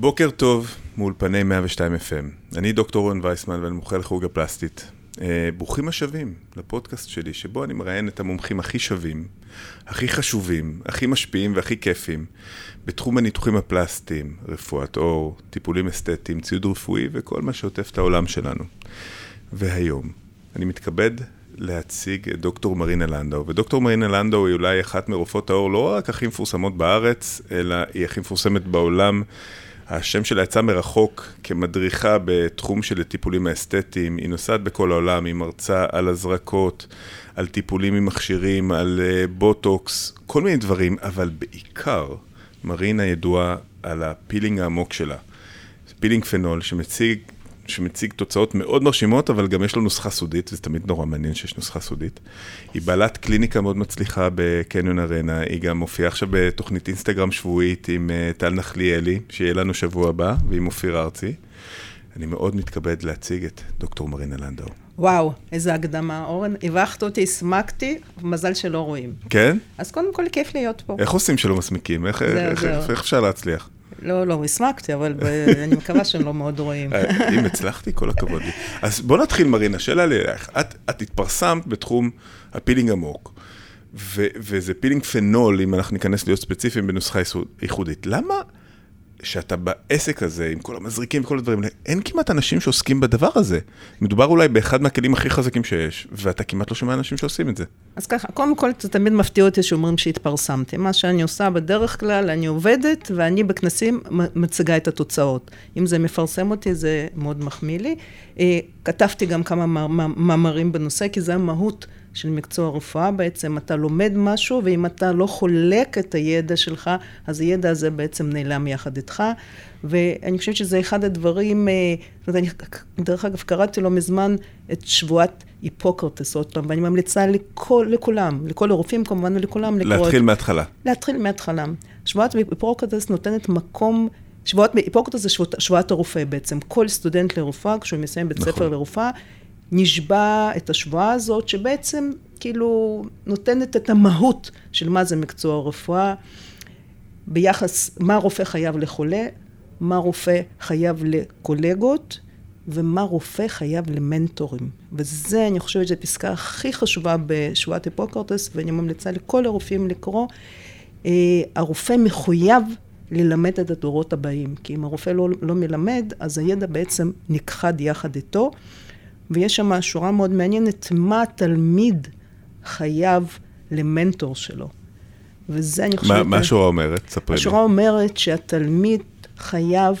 בוקר טוב מאולפני 102 FM. אני דוקטור רון וייסמן ואני מומחה לכירורגיה פלסטית. ברוכים השבים לפודקאסט שלי, שבו אני מראיין את המומחים הכי שווים, הכי חשובים, הכי משפיעים והכי כיפים, בתחום הניתוחים הפלסטיים, רפואת אור, טיפולים אסתטיים, ציוד רפואי וכל מה שעוטף את העולם שלנו. והיום אני מתכבד להציג את דוקטור מרינה לנדאו, ודוקטור מרינה לנדאו היא אולי אחת מרופאות האור לא רק הכי מפורסמות בארץ, אלא היא הכי מפורסמת בעולם. השם שלה יצא מרחוק כמדריכה בתחום של הטיפולים האסתטיים, היא נוסעת בכל העולם, היא מרצה על הזרקות, על טיפולים עם מכשירים, על בוטוקס, כל מיני דברים, אבל בעיקר מרינה ידועה על הפילינג העמוק שלה, פילינג פנול שמציג תוצאות מאוד מרשימות, אבל גם יש לו נוסחה סודית, וזה תמיד נורא מעניין שיש נוסחה סודית. היא בעלת קליניקה מאוד מצליחה בקניון ארנה, היא גם מופיעה עכשיו בתוכנית אינסטגרם שבועית עם טל נחליאלי, שיהיה לנו שבוע הבא, והיא מופירה ארצי. אני מאוד מתכבד להציג את דוקטור מרינה לנדאו. וואו, איזה הקדמה, אורן. הבחת אותי, הסמקתי, מזל שלא רואים. כן? אז קודם כל, כיף להיות פה. איך עושים שלא מסמיקים? איך אפשר להצליח? לא, הסמקתי, אבל אני מקווה שהם לא מאוד רואים. אם הצלחתי, כל הכבוד לי. אז בוא נתחיל, מרינה, שאלה לי, את התפרסמת בתחום הפילינג עמוק, וזה פילינג פנול, אם אנחנו ניכנס להיות ספציפיים בנוסחה ייחודית. למה שאתה בעסק הזה, עם כל המזריקים וכל הדברים, אין כמעט אנשים שעוסקים בדבר הזה? מדובר אולי באחד מהכלים הכי חזקים שיש, ואתה כמעט לא שומע אנשים שעושים את זה. אז ככה, קודם כל, זה תמיד מפתיע אותי שאומרים שהתפרסמתי. מה שאני עושה בדרך כלל, אני עובדת, ואני בכנסים מציגה את התוצאות. אם זה מפרסם אותי, זה מאוד מחמיא לי. כתבתי גם כמה מאמרים בנושא, כי זה המהות של מקצוע הרפואה, בעצם אתה לומד משהו, ואם אתה לא חולק את הידע שלך, אז הידע הזה בעצם נעלם יחד איתך, ואני חושבת שזה אחד הדברים, אני דרך אגב קראתי לו מזמן את שבועת היפוקרטס עוד פעם, ואני ממליצה לכולם, לכל הרופאים כמובן ולכולם לקרוא את... להתחיל מההתחלה. שבועת היפוקרטס נותנת מקום, שבועת היפוקרטס זה שבועת הרופא בעצם, כל סטודנט לרופאה, כשהוא מסיים בית ספר לרופאה, נשבע את השבועה הזאת, שבעצם כאילו נותנת את המהות של מה זה מקצוע הרפואה, ביחס מה רופא חייב לחולה, מה רופא חייב לקולגות, ומה רופא חייב למנטורים. וזה, אני חושבת, זו פסקה הכי חשובה בשבועת היפוקרטס, ואני ממליצה לכל הרופאים לקרוא, הרופא מחויב ללמד את הדורות הבאים, כי אם הרופא לא מלמד, אז הידע בעצם נכחד יחד איתו, ויש שם שורה מאוד מעניינת, מה התלמיד חייב למנטור שלו. וזה אני חושבת... מה השורה אומרת? ספרי לי. השורה אומרת שהתלמיד חייב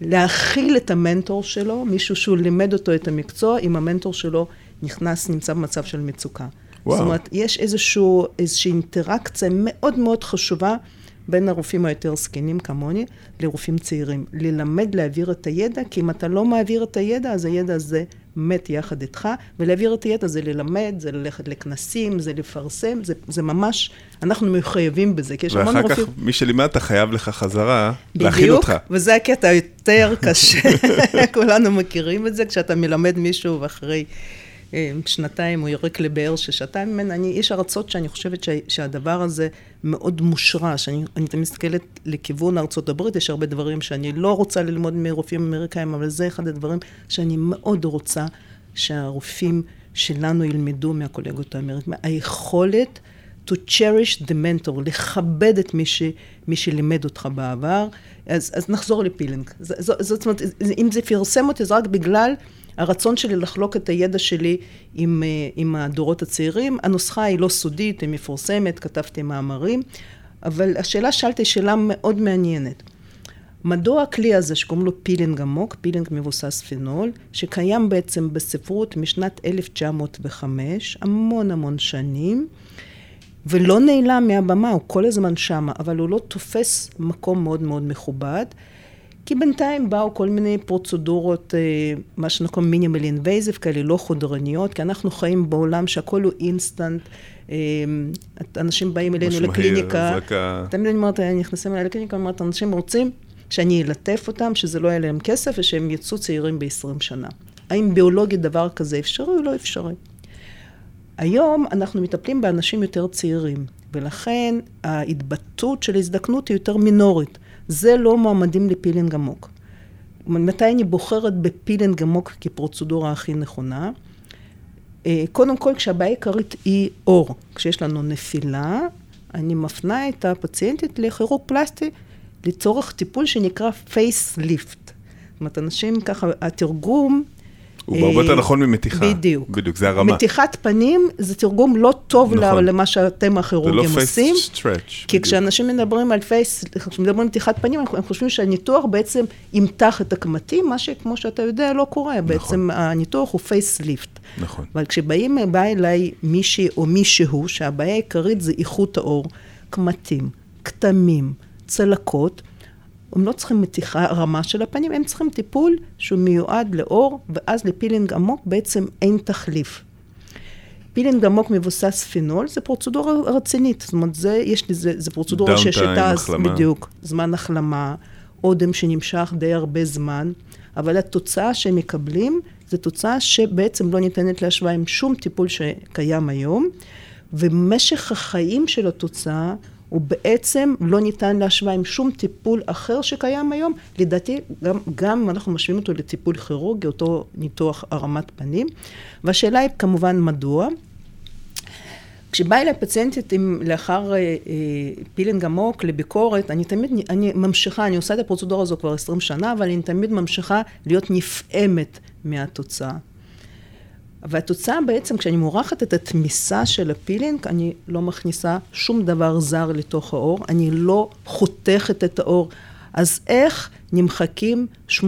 להכיל את המנטור שלו, מישהו שהוא לימד אותו את המקצוע, אם המנטור שלו נמצא במצב של מצוקה. וואו. זאת אומרת, יש איזושהי אינטראקציה מאוד מאוד חשובה, בין הרופאים היותר סקינים כמוני, לרופאים צעירים. ללמד להעביר את הידע, כי אם אתה לא מעביר את הידע, אז הידע הזה מת יחד איתך, ולהעביר את הידע זה ללמד, זה ללכת לכנסים, זה לפרסם, זה ממש, אנחנו מחויבים בזה, כי יש המון רופאים... ואחר כך, מי שלימד, אתה חייב לך חזרה, להכין אותך. בדיוק, וזה הקטע יותר קשה, כולנו מכירים את זה, כשאתה מלמד מישהו ואחרי... שנתיים, הוא יורק לבאר ששתיים ממנה, יש ארצות שאני חושבת שהדבר הזה מאוד מושרש, אני תמיד מסתכלת לכיוון ארצות הברית, יש הרבה דברים שאני לא רוצה ללמוד מרופאים אמריקאים, אבל זה אחד הדברים שאני מאוד רוצה שהרופאים שלנו ילמדו מהקולגות האמריקאים, היכולת to cherish the mentor, לכבד את מי שלימד אותך בעבר, אז נחזור לפילינג, זאת אומרת, אם זה פרסם אותי, זה רק בגלל הרצון שלי לחלוק את הידע שלי עם הדורות הצעירים, הנוסחה היא לא סודית, היא מפורסמת, כתבתי מאמרים, אבל השאלה שאלתי שאלה מאוד מעניינת. מדוע הכלי הזה שקוראים לו פילינג עמוק, פילינג מבוסס פנול, שקיים בעצם בספרות משנת 1905, המון שנים, ולא נעלם מהבמה, הוא כל הזמן שמה, אבל הוא לא תופס מקום מאוד מכובד, כי בינתיים באו כל מיני פרוצדורות, מה שנקרא מינימל אינבייזיב, כאלה לא חודרניות, כי אנחנו חיים בעולם שהכל הוא אינסטנט, אנשים באים אלינו לקליניקה, תמיד אני אומרת, נכנסים אליי לקליניקה, אומרת, אנשים רוצים שאני אלטף אותם, שזה לא יהיה להם כסף, ושהם יצאו צעירים ב-20 שנה. האם ביולוגית דבר כזה אפשרי או לא אפשרי? היום אנחנו מטפלים באנשים יותר צעירים, ולכן ההתבטאות של הזדקנות היא יותר מינורית. זה לא מועמדים לפילינג עמוק. מתי אני בוחרת בפילינג עמוק כפרוצדורה הכי נכונה? קודם כל, כשהבעיה העיקרית היא אור. כשיש לנו נפילה, אני מפנה את הפציינטית לכירורג פלסטי, לצורך טיפול שנקרא פייסליפט. זאת אומרת, אנשים ככה, התרגום... הוא הרבה יותר נכון ממתיחה. בדיוק. בדיוק, זה הרמה. מתיחת פנים זה תרגום לא טוב נכון. למה שאתם הכירורגים עושים. זה לא פייס סטרץ'. כי בדיוק. כשאנשים מדברים על פייס, כשמדברים על מתיחת פנים, הם חושבים שהניתוח בעצם ימתח את הקמתים, מה שכמו שאתה יודע לא קורה. נכון. בעצם הניתוח הוא פייס ליפט. נכון. אבל כשבאים אליי מישהי או מישהו, שהבעיה העיקרית זה איכות האור, קמתים, קטמים, צלקות, הם לא צריכים מתיחה רמה של הפנים, הם צריכים טיפול שהוא מיועד לאור, ואז לפילינג עמוק בעצם אין תחליף. פילינג עמוק מבוסס פינול, זה פרוצדורה רצינית, זאת אומרת, זה פרוצדורה ששיטה בדיוק, זמן החלמה, אודם שנמשך די הרבה זמן, אבל התוצאה שהם מקבלים, זה תוצאה שבעצם לא ניתנת להשוואה עם שום טיפול שקיים היום, ומשך החיים של התוצאה, הוא בעצם לא ניתן להשוואה עם שום טיפול אחר שקיים היום, לדעתי גם אנחנו משווים אותו לטיפול כירורגי, אותו ניתוח הרמת פנים, והשאלה היא כמובן מדוע. כשבאה אליי פציינטית לאחר פילינג עמוק לביקורת, אני ממשיכה, אני עושה את הפרוצדורה הזו כבר 20 שנה, אבל אני תמיד ממשיכה להיות נפעמת מהתוצאה. והתוצאה בעצם, כשאני מורחת את התמיסה של הפילינג, אני לא מכניסה שום דבר זר לתוך האור, אני לא חותכת את האור. אז איך נמחקים 80%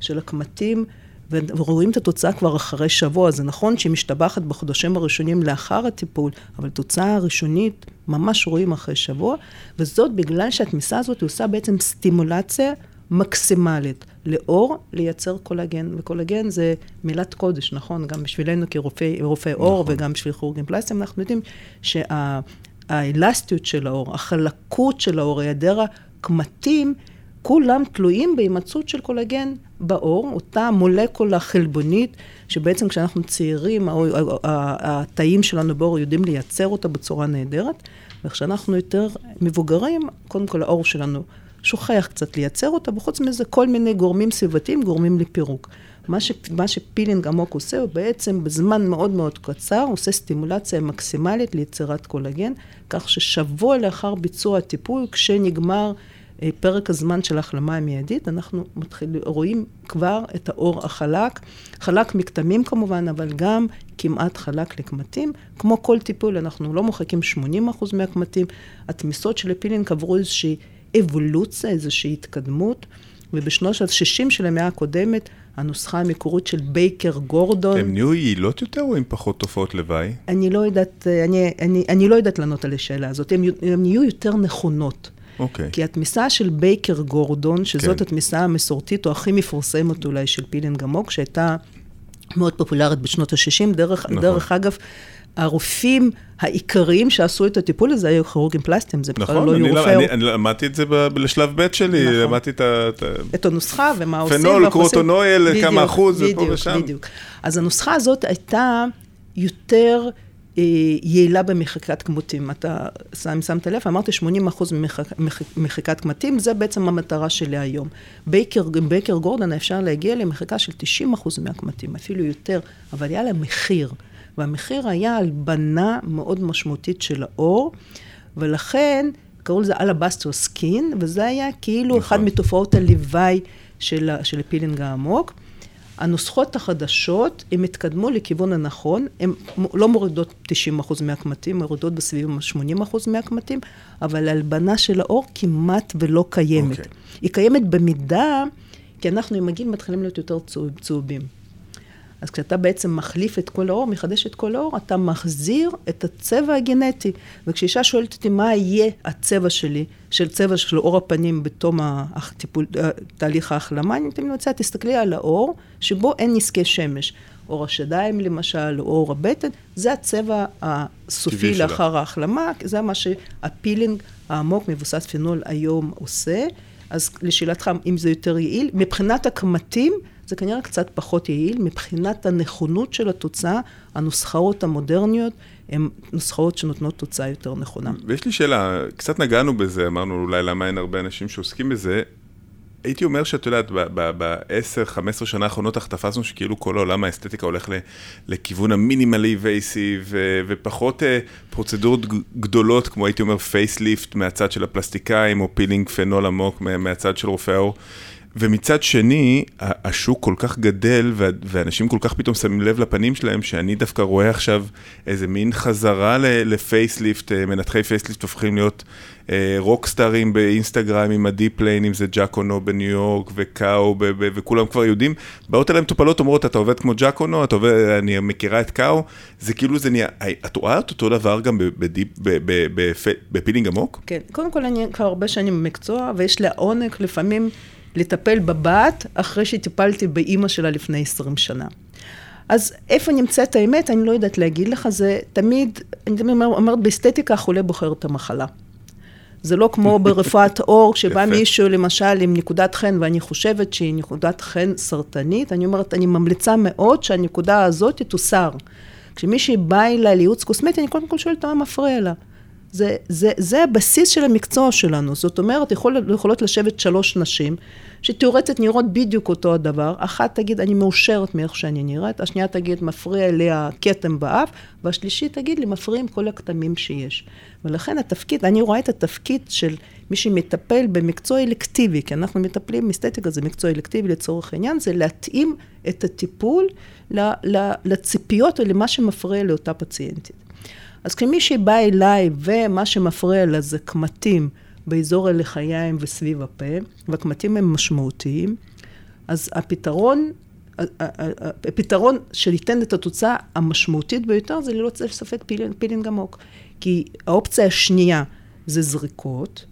של הקמתים, ורואים את התוצאה כבר אחרי שבוע? זה נכון שהיא משתבחת בחודשים הראשונים לאחר הטיפול, אבל התוצאה הראשונית ממש רואים אחרי שבוע, וזאת בגלל שהתמיסה הזאת עושה בעצם סטימולציה מקסימלית. לאור, לייצר קולגן, וקולגן זה מילת קודש, נכון? גם בשבילנו כרופאי אור, וגם בשביל כירורגים פלסטיים, אנחנו יודעים שהאלסטיות של האור, החלקות של האור, היעדר הקמתים, כולם תלויים בהימצאות של קולגן באור, אותה מולקולה חלבונית, שבעצם כשאנחנו צעירים, התאים שלנו באור יודעים לייצר אותה בצורה נהדרת, וכשאנחנו יותר מבוגרים, קודם כל האור שלנו שוכח קצת לייצר אותה, בחוץ מזה כל מיני גורמים סביבתיים גורמים לפירוק. מה שפילינג עמוק עושה, הוא בעצם בזמן מאוד מאוד קצר, עושה סטימולציה מקסימלית ליצירת קולגן, כך ששבוע לאחר ביצוע הטיפול, כשנגמר פרק הזמן של ההחלמה המיידית, אנחנו רואים כבר את האור החלק, חלק מקטמים כמובן, אבל גם כמעט חלק לקמתים. כמו כל טיפול, אנחנו לא מוחקים 80% מהקמתים, התמיסות של הפילינג עברו איזושהי אבולוציה, איזושהי התקדמות, ובשנות ה-60 של המאה הקודמת, הנוסחה המקורית של בייקר-גורדון. הם נהיו יעילות יותר או עם פחות תופעות לוואי? אני לא יודעת לענות על השאלה הזאת, הם נהיו יותר נכונות. אוקיי. כי התמיסה של בייקר-גורדון, שזאת התמיסה המסורתית או הכי מפורסמת אולי של פילינג עמוק, שהייתה מאוד פופולרית בשנות ה-60, דרך אגב, הרופאים העיקריים שעשו את הטיפול הזה היו כירורגים פלסטיים, זה בכלל לא יהיו רופאי. נכון, אני למדתי את זה לשלב ב' שלי, למדתי את הנוסחה ומה עושים. פנול, קרוטונואל, כמה אחוז, זה פה ושם. בדיוק. אז הנוסחה הזאת הייתה יותר יעילה במחיקת קמתים. אתה שמת לב, אמרתי 80% ממחיקת קמתים, זה בעצם המטרה שלי היום. בייקר גורדון אפשר להגיע למחיקה של 90% מהקמתים, אפילו יותר, אבל היה לה מחיר. והמחיר היה הלבנה מאוד משמעותית של האור, ולכן קראו לזה אלבסטר סקין, וזה היה כאילו אחד מתופעות הלוואי של הפילינג העמוק. הנוסחות החדשות, הן התקדמו לכיוון הנכון, הן לא מורידות 90% מהקמתים, מורידות בסביבים 80% מהקמתים, אבל הלבנה של האור כמעט ולא קיימת. היא קיימת במידה, כי אנחנו עם הגיל מתחילים להיות יותר צהובים. אז כשאתה בעצם מחליף את כל האור, מחדש את כל האור, אתה מחזיר את הצבע הגנטי. וכשאישה שואלת אותי, מה יהיה הצבע שלי, של צבע של אור הפנים בתום תהליך ההחלמה, אני תמיד רוצה, תסתכלי על האור, שבו אין נזקי שמש. אור השדיים למשל, אור הבטן, זה הצבע הסופי לאחר ההחלמה, זה מה שהפילינג העמוק מבוסס פינול היום עושה. אז לשאלתך, אם זה יותר יעיל, מבחינת הקמתים, זה כנראה קצת פחות יעיל, מבחינת הנכונות של התוצאה, הנוסחאות המודרניות, הן נוסחאות שנותנות תוצאה יותר נכונה. ויש לי שאלה, קצת נגענו בזה, אמרנו אולי למה אין הרבה אנשים שעוסקים בזה, הייתי אומר שאת יודעת, ב-10-15 שנה האחרונות תפסנו שכאילו כל העולם האסתטיקה הולך לכיוון המינימלי וייסי, ופחות פרוצדורות גדולות, כמו הייתי אומר פייסליפט מהצד של הפלסטיקאים, או פילינג פנול עמוק מהצד של רופאי העור. ומצד שני, השוק כל כך גדל, ואנשים כל כך פתאום שמים לב לפנים שלהם, שאני דווקא רואה עכשיו איזה מין חזרה לפייסליפט, מנתחי פייסליפט הופכים להיות רוקסטרים באינסטגרם עם הדיפליין, אם זה ג'קונו בניו יורק וקאו, וכולם כבר יודעים, באות אליהם טופלות אומרות, אתה עובד כמו ג'קונו, אתה עובד, אני מכירה את קאו, זה כאילו זה נהיה, את רואה את אותו דבר גם בפילינג עמוק? כן, קודם כל אני כבר הרבה שנים במקצוע, ויש לה עונג לפעמים לטפל בבת, אחרי שטיפלתי באימא שלה לפני 20 שנה. אז איפה נמצאת האמת, אני לא יודעת להגיד לך, זה תמיד, אני אומרת, באסתטיקה החולה בוחר את המחלה. זה לא כמו ברפואת אור, שבא מישהו למשל עם נקודת חן, ואני חושבת שהיא נקודת חן סרטנית, אני אומרת, אני ממליצה מאוד שהנקודה הזאת תוסר. כשמישהי באה אליי לייעוץ קוסמטי, אני קודם כל שואלת מה מפריע לה. זה הבסיס של המקצוע שלנו. זאת אומרת, יכולות לשבת 3 נשים, שתיאורטית נראות בדיוק אותו הדבר. אחת תגיד, אני מאושרת מאיך שאני נראית, השנייה תגיד, מפריע לי הקטם באף, והשלישית תגיד לי, מפריעים כל הקטמים שיש. ולכן התפקיד, אני רואה את התפקיד של מי שמטפל במקצוע אלקטיבי, כי אנחנו מטפלים, אסתטיקה זה מקצוע אלקטיבי לצורך העניין, זה להתאים את הטיפול לציפיות ולמה שמפריע לאותה פציינטית. אז כמישהי בא אליי, ומה שמפריע לה זה קמטים באזור הלחיים וסביב הפה, והקמטים הם משמעותיים, אז הפתרון שייתן את התוצאה המשמעותית ביותר, זה ללא ספק פילינג עמוק. כי האופציה השנייה זה זריקות,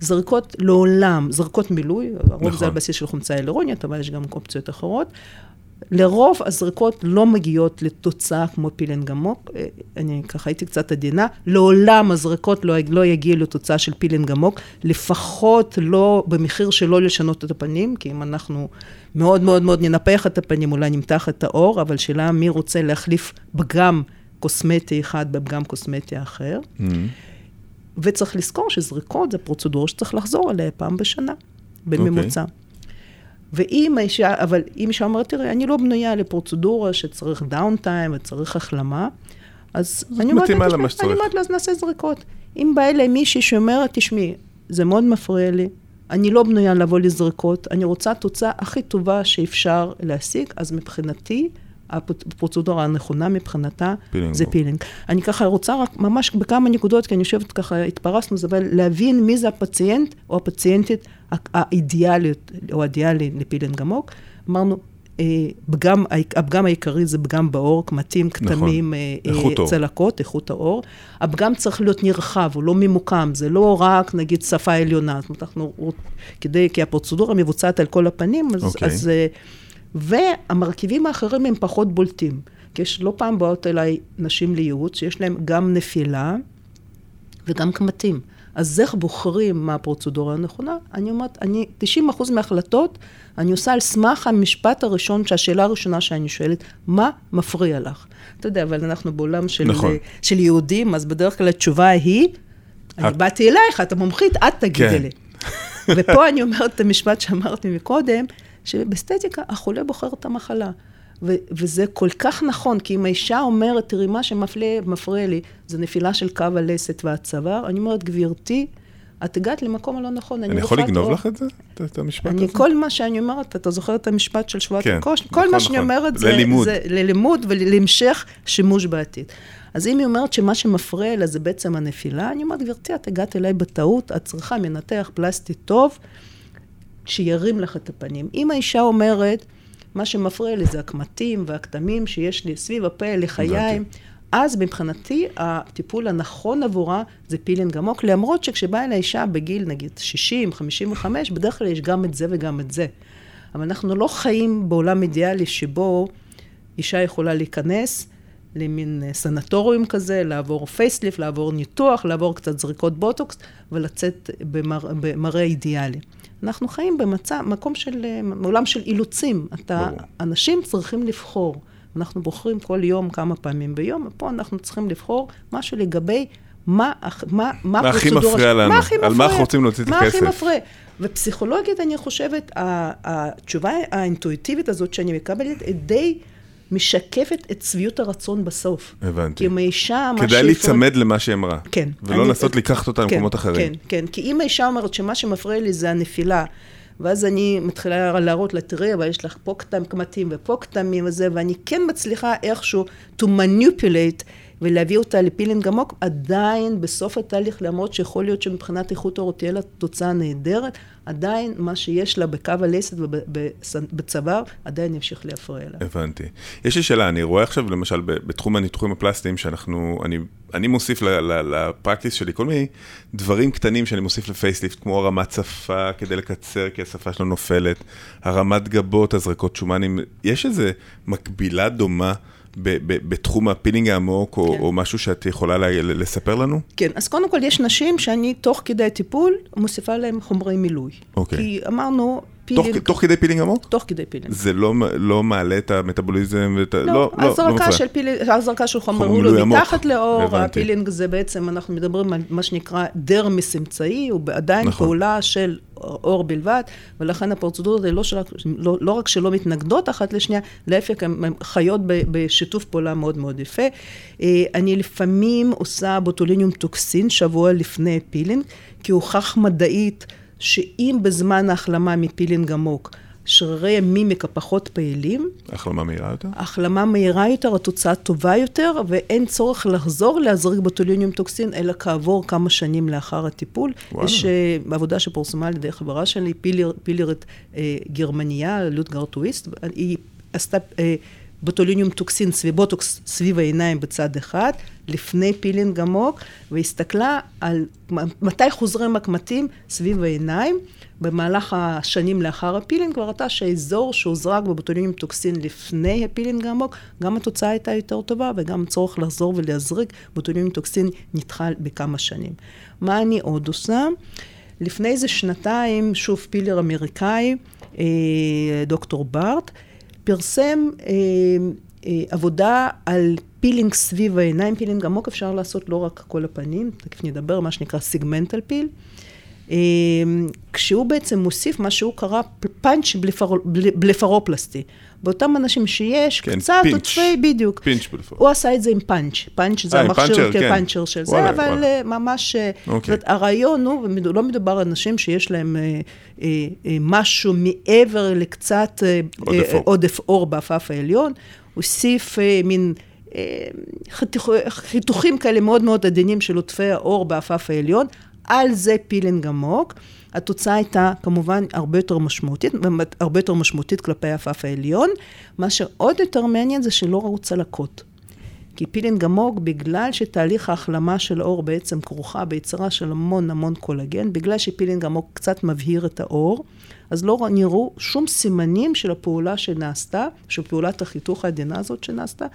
זריקות לעולם, זריקות מילוי, הרוב זה על בסיס של חומצה הילרונית, אבל יש גם אופציות אחרות, לרוב הזריקות לא מגיעות לתוצאה כמו פילינג עמוק, אני ככה הייתי קצת עדינה, לעולם הזריקות לא יגיעו לתוצאה של פילינג עמוק, לפחות לא במחיר שלא לשנות את הפנים, כי אם אנחנו מאוד מאוד מאוד ננפח את הפנים, אולי נמתח את האור, אבל שאלה מי רוצה להחליף בגם קוסמטי אחד בגם קוסמטי אחר, וצריך לזכור שזריקות זה פרוצדורה שצריך לחזור עליה פעם בשנה, בממוצע. ואם האישה, אבל אם אישה אומרת, תראה, אני לא בנויה לפרוצדורה שצריך דאונטיים וצריך החלמה, אז אני אומרת, אז נעשה זריקות. אם בא אליי מישהי שאומרת, תשמעי, זה מאוד מפריע לי, אני לא בנויה לבוא לזריקות, אני רוצה תוצאה הכי טובה שאפשר להשיג, אז מבחינתי, הפרוצדורה הנכונה מבחינתה, זה פילינג. אני ככה רוצה רק ממש בכמה נקודות, כי אני חושבת ככה, התפרסנו, אבל להבין מי זה הפציינט או הפציינטית האידיאלית או האידיאלי לפילינג עמוק. אמרנו, הפגם העיקרי זה פגם באור, קמטים, קטמים, צלקות, איכות האור. הפגם צריך להיות נרחב, הוא לא ממוקם, זה לא רק נגיד שפה עליונה, זאת אומרת, אנחנו, כי הפרוצדורה מבוצעת על כל הפנים, אז והמרכיבים האחרים הם פחות בולטים, כי יש לא פעם באות אליי נשים לייעוץ, שיש להם גם נפילה וגם קמטים. אז איך בוחרים מה הפרוצדורה הנכונה? אני אומרת, 90% מההחלטות, אני עושה על סמך המשפט הראשון, שהשאלה הראשונה שאני שואלת, מה מפריע לך? אתה יודע, אבל אנחנו בעולם של יהודים, אז בדרך כלל התשובה היא, אני באתי אלייך, את המומחית, את תגידי לי. ופה אני אומרת את המשפט שאמרתי מקודם, שבאסתטיקה החולה בוחר את המחלה. וזה כל כך נכון, כי אם האישה אומרת, תראי מה שמפריע לי, זה נפילה של קו הלסת והצוואר, אני אומרת, גבירתי, את הגעת למקום הלא נכון. אני יכול לגנוב לך את זה? את המשפט הזה? כל מה שאני אומרת, אתה זוכר את המשפט של שבועת הקוש? כל מה שאני אומרת זה ללימוד ולהמשך שימוש בעתיד. אז אם היא אומרת שמה שמפריע לה זה בעצם הנפילה, אני אומרת, גבירתי, את הגעת אליי בטעות, את צריכה מנתח פלסטי טוב, שירים לך את הפנים. אם האישה אומרת, מה שמפריע לי זה הקמטים והקטמים שיש לי סביב הפה לחיים, אז מבחינתי הטיפול הנכון עבורה זה פילינג עמוק, למרות שכשבאה אל האישה בגיל נגיד 60, 55, בדרך כלל יש גם את זה וגם את זה. אבל אנחנו לא חיים בעולם אידיאלי שבו אישה יכולה להיכנס למין סנטוריום כזה, לעבור פייסליף, לעבור ניתוח, לעבור קצת זריקות בוטוקס, ולצאת במראה אידיאלי. אנחנו חיים במקום של, מעולם של אילוצים. אנשים צריכים לבחור. אנחנו בוחרים כל יום, כמה פעמים ביום, ופה אנחנו צריכים לבחור משהו לגבי מה הכי מפריע לנו, על מה אנחנו רוצים להוציא את הכסף. מה הכי מפריע? ופסיכולוגית, אני חושבת, התשובה האינטואיטיבית הזאת שאני מקבלת, די משקפת את צביעות הרצון בסוף. הבנתי. כי אם האישה... כדאי להיצמד למה שהיא אמרה. כן. ולא לנסות לקחת אותה למקומות אחרים. כן, כן. כי אם האישה אומרת שמה שמפריע לי זה הנפילה, ואז אני מתחילה להראות לה, תראה, אבל יש לך פה קטמים ופה קטמים וזה, ואני כן מצליחה איכשהו to manipulate ולהביא אותה לפילינג עמוק, עדיין בסוף התהליך, למרות שיכול להיות שמבחינת איכות אור תהיה לה תוצאה נהדרת, עדיין מה שיש לה בקו הלסת ובצוואר, עדיין ימשיך להפריע לה. הבנתי. יש לי שאלה, אני רואה עכשיו למשל בתחום הניתוחים הפלסטיים, שאנחנו, אני מוסיף לפרקטיס שלי כל מיני דברים קטנים שאני מוסיף לפייסליפט, כמו הרמת שפה כדי לקצר, כי השפה שלנו נופלת, הרמת גבות, הזרקות שומנים, יש איזה מקבילה דומה, בתחום הפילינג העמוק, או משהו שאת יכולה לספר לנו? כן, אז קודם כל יש נשים שאני תוך כדי טיפול מוסיפה להם חומרי מילוי. כי אמרנו פילינג... תוך כדי פילינג עמוק? תוך כדי פילינג. זה לא מעלה את המטאבוליזם ואת... לא, הזרקה של חומר מילוי מתחת לאור, הפילינג זה בעצם, אנחנו מדברים על מה שנקרא דרמיס אמצעי, הוא עדיין פעולה של... אור בלבד, ולכן הפרוצדורות האלה לא רק שלא מתנגדות אחת לשנייה, להפך, הן חיות בשיתוף פעולה מאוד מאוד יפה. אני לפעמים עושה בוטוליניום טוקסין שבוע לפני פילינג, כי הוכח מדעית שאם בזמן ההחלמה מפילינג עמוק, שרירי המימיקה פחות פעילים. החלמה מהירה יותר? החלמה מהירה יותר, התוצאה טובה יותר, ואין צורך לחזור להזריק בוטוליניום טוקסין, אלא כעבור כמה שנים לאחר הטיפול. וואלה. יש עבודה שפורסמה על ידי חברה שלי, פילרית גרמניה, לוטגרטויסט, היא עשתה בוטוליניום טוקסין, בוטוקס סביב העיניים בצד אחד, לפני פילינג עמוק, והסתכלה על מתי חוזרים הקמטים סביב העיניים, במהלך השנים לאחר הפילינג, כבר ראתה שהאזור שהוזרק בבוטוליניום טוקסין לפני הפילינג העמוק, גם התוצאה הייתה יותר טובה, וגם צורך לחזור ולהזריק, בוטוליניום טוקסין נתחל בכמה שנים. מה אני עוד עושה? לפני איזה שנתיים, שוב פילר אמריקאי, דוקטור בארט, פרסם עבודה על פילינג סביב העיניים, פילינג עמוק אפשר לעשות לא רק כל הפנים, תכף נדבר מה שנקרא סיגמנטל פיל, כשהוא בעצם מוסיף מה שהוא קרא פאנץ' בלפרופלסטי. באותם אנשים שיש, קצת עוצרי בדיוק. הוא עשה את זה עם פאנץ'. פאנץ' זה המכשיר כפאנצ'ר של זה, אבל ממש... הרעיון הוא, לא מדובר על אנשים שיש להם משהו מעבר לקצת עודף אור באפף העליון. הוסיף מין... חיתוכים כאלה מאוד מאוד עדינים של עודפי האור באפף העליון, על זה פילינג עמוק, התוצאה הייתה כמובן הרבה יותר משמעותית, והרבה יותר משמעותית כלפי האפף העליון, מה שעוד יותר מעניין זה שלא ראו צלקות. כי פילינג עמוק, בגלל שתהליך ההחלמה של האור בעצם כרוכה ביצירה של המון המון קולגן, בגלל שפילינג עמוק קצת מבהיר את האור, אז לא נראו שום סימנים של הפעולה שנעשתה, של פעולת החיתוך העדינה הזאת שנעשתה,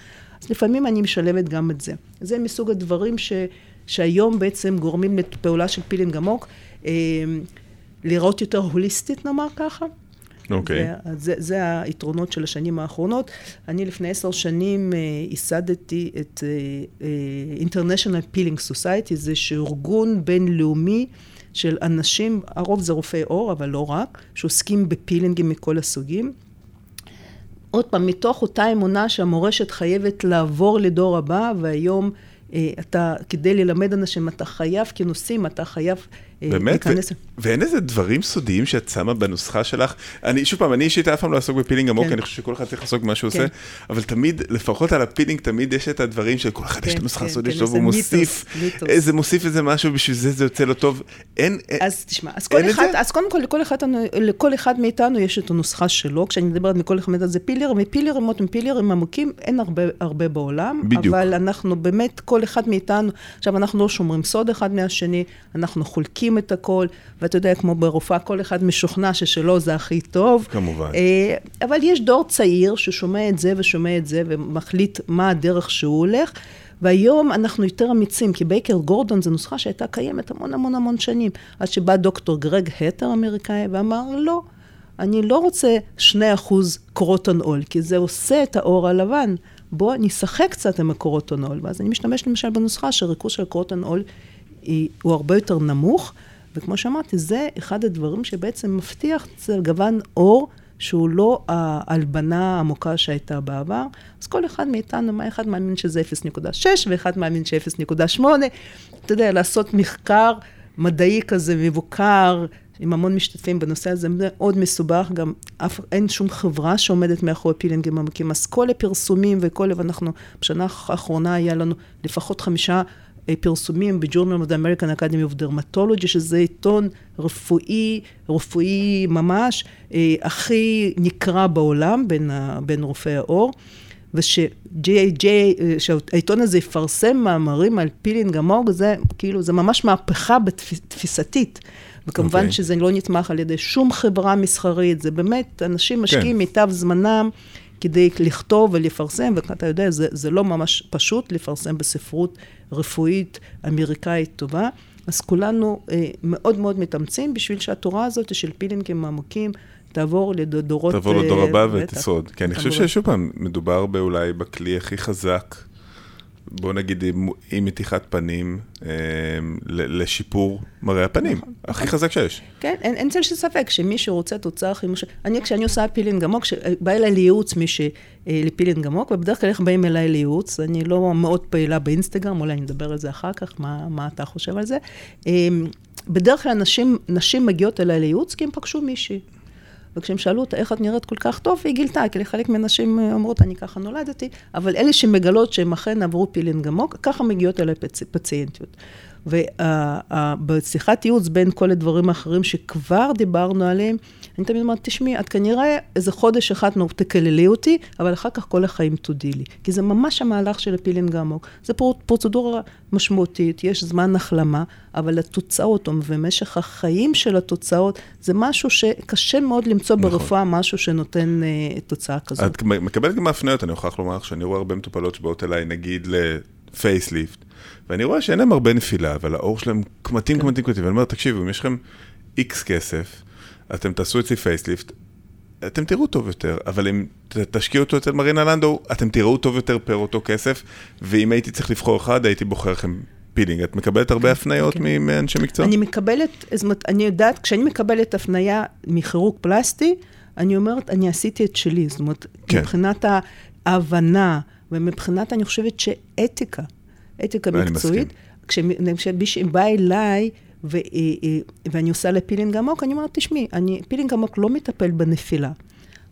אז לפעמים אני משלמת גם את זה. זה מסוג הדברים שהיום בעצם גורמים לפעולה של פילינג עמוק, לראות יותר הוליסטית, נאמר ככה. אוקיי. זה היתרונות של השנים האחרונות. אני לפני 10 שנים ייסדתי את International Peeling Society, זה שארגון בינלאומי של אנשים, הרוב זה רופאי אור, אבל לא רק, שעוסקים בפילינגים מכל הסוגים. עוד פעם, מתוך אותה אמונה שהמורשת חייבת לעבור לדור הבא, והיום... אתה, כדי ללמד אנשים, אתה חייב כנושאים, אתה חייב... באמת? ואין איזה דברים סודיים שאת שמה בנוסחה שלך? שוב פעם, אני אישית אף פעם לא עסוק בפילינג עמוק, אני חושב שכל אחד צריך לעסוק במה שהוא עושה, אבל תמיד, לפחות על הפילינג, תמיד יש את הדברים של כל אחד יש את הנוסחה הסודית שלו, והוא מוסיף, זה מוסיף איזה משהו, בשביל זה זה יוצא לו טוב. אז תשמע, אז קודם כל, לכל אחד מאיתנו יש את הנוסחה שלו, כשאני מדברת מכל אחד מאיתנו, זה פילרים עמוקים, אין הרבה בעולם, אבל אנחנו באמת, כל אחד מאיתנו, עכשיו אנחנו לא שומרים סוד אחד מהשני, אנחנו חולקים בודקים את הכל, ואתה יודע, כמו ברופאה, כל אחד משוכנע ששלו זה הכי טוב. כמובן. אבל יש דור צעיר ששומע את זה ושומע את זה, ומחליט מה הדרך שהוא הולך, והיום אנחנו יותר אמיצים, כי בייקר גורדון זו נוסחה שהייתה קיימת המון המון המון שנים, עד שבא דוקטור גרג הטר אמריקאי ואמר, לא, אני לא רוצה 2% קרוטונול, כי זה עושה את האור הלבן. בוא נשחק קצת עם הקרוטונול, ואז אני משתמש למשל בנוסחה שהריכוז של הקרוטונול הוא הרבה יותר נמוך, וכמו שאמרתי, זה אחד הדברים שבעצם מבטיח אצל גוון אור, שהוא לא ההלבנה העמוקה שהייתה בעבר, אז כל אחד מאיתנו, מה אחד מאמין שזה 0.6, ואחד מאמין ש0.8, אתה יודע, לעשות מחקר מדעי כזה מבוקר, עם המון משתתפים בנושא הזה, זה מאוד מסובך, גם אין שום חברה שעומדת מאחורי פילינגים עמוקים, אז כל הפרסומים וכל, ואנחנו, בשנה האחרונה היה לנו לפחות 5 פרסומים ב-Journal of the American Academy of Dermatology, שזה עיתון רפואי ממש, הכי נקרא בעולם, בין רופאי האור, שהעיתון הזה יפרסם מאמרים על פילינג עמוק, זה כאילו, זה ממש מהפכה תפיסתית, וכמובן okay. שזה לא נתמך על ידי שום חברה מסחרית, זה באמת, אנשים משקיעים מיטב זמנם, כדי לכתוב ולפרסם, ואתה יודע, זה לא ממש פשוט לפרסם בספרות רפואית אמריקאית טובה, אז כולנו מאוד מאוד מתאמצים, בשביל שהתורה הזאת של פילינגים עמוקים, תעבור לדורות... תעבור לדור הבא ותשרוד. כי אני חושב ששוב פעם, מדובר באולי בכלי הכי חזק, בוא נגיד, עם מתיחת פנים, לשיפור מראה הפנים. הכי חזק שיש. כן, אין צל של ספק, שמי שרוצה תוצאה הכי... אני, כשאני עושה פילינג עמוק, בא אליי לייעוץ מי שלפילינג עמוק, ובדרך כלל איך באים אליי לייעוץ, אני לא מאוד פעילה באינסטגרם, אולי אני אדבר על זה אחר כך, מה אתה חושב על זה. בדרך כלל נשים מגיעות אליי לייעוץ, כי הם פגשו מישהי. וכשהם שאלו אותה איך את נראית כל כך טוב, היא גילתה, כי לחלק מנשים אומרות, אני ככה נולדתי, אבל אלה שמגלות שהם אכן עברו פילינג עמוק, ככה מגיעות אליי פציינטיות. ובשיחת ייעוץ בין כל הדברים האחרים שכבר דיברנו עליהם, אני תמיד אומרת, תשמעי, את כנראה איזה חודש אחד תקללי אותי, אבל אחר כך כל החיים תודי לי. כי זה ממש המהלך של הפילינג עמוק. זה פרוצדורה משמעותית, יש זמן החלמה, אבל התוצאות ומשך החיים של התוצאות, זה משהו שקשה מאוד למצוא ברפואה, משהו שנותן תוצאה כזאת. את מקבלת גם מהפניות, אני הוכרח לומר, שאני רואה הרבה מטופלות שבאות אליי, נגיד לפייסליפט, ואני רואה שאין להם הרבה נפילה, אבל האור שלהם כמתים, כמתים, כמתים. ואני אומר, תקשיבו, אם יש לכם X כסף, אתם תעשו אצלי פייסליפט, אתם תראו טוב יותר, אבל אם תשקיעו אותו אצל מרינה לנדאו, אתם תראו טוב יותר פר אותו כסף, ואם הייתי צריך לבחור אחד, הייתי בוחר לכם פילינג. את מקבלת הרבה הפניות מאנשי מקצוע? אני מקבלת, אני יודעת, כשאני מקבלת הפניה מכירוק פלסטי, אני אומרת, אני עשיתי את שלי, זאת אומרת, מבחינת ההבנה, ומבחינת, אני חושבת שאתיקה, אתיקה מקצועית, כשבא אליי, ואני עושה לפילינג עמוק, אני אומרת, תשמעי, פילינג עמוק לא מטפל בנפילה.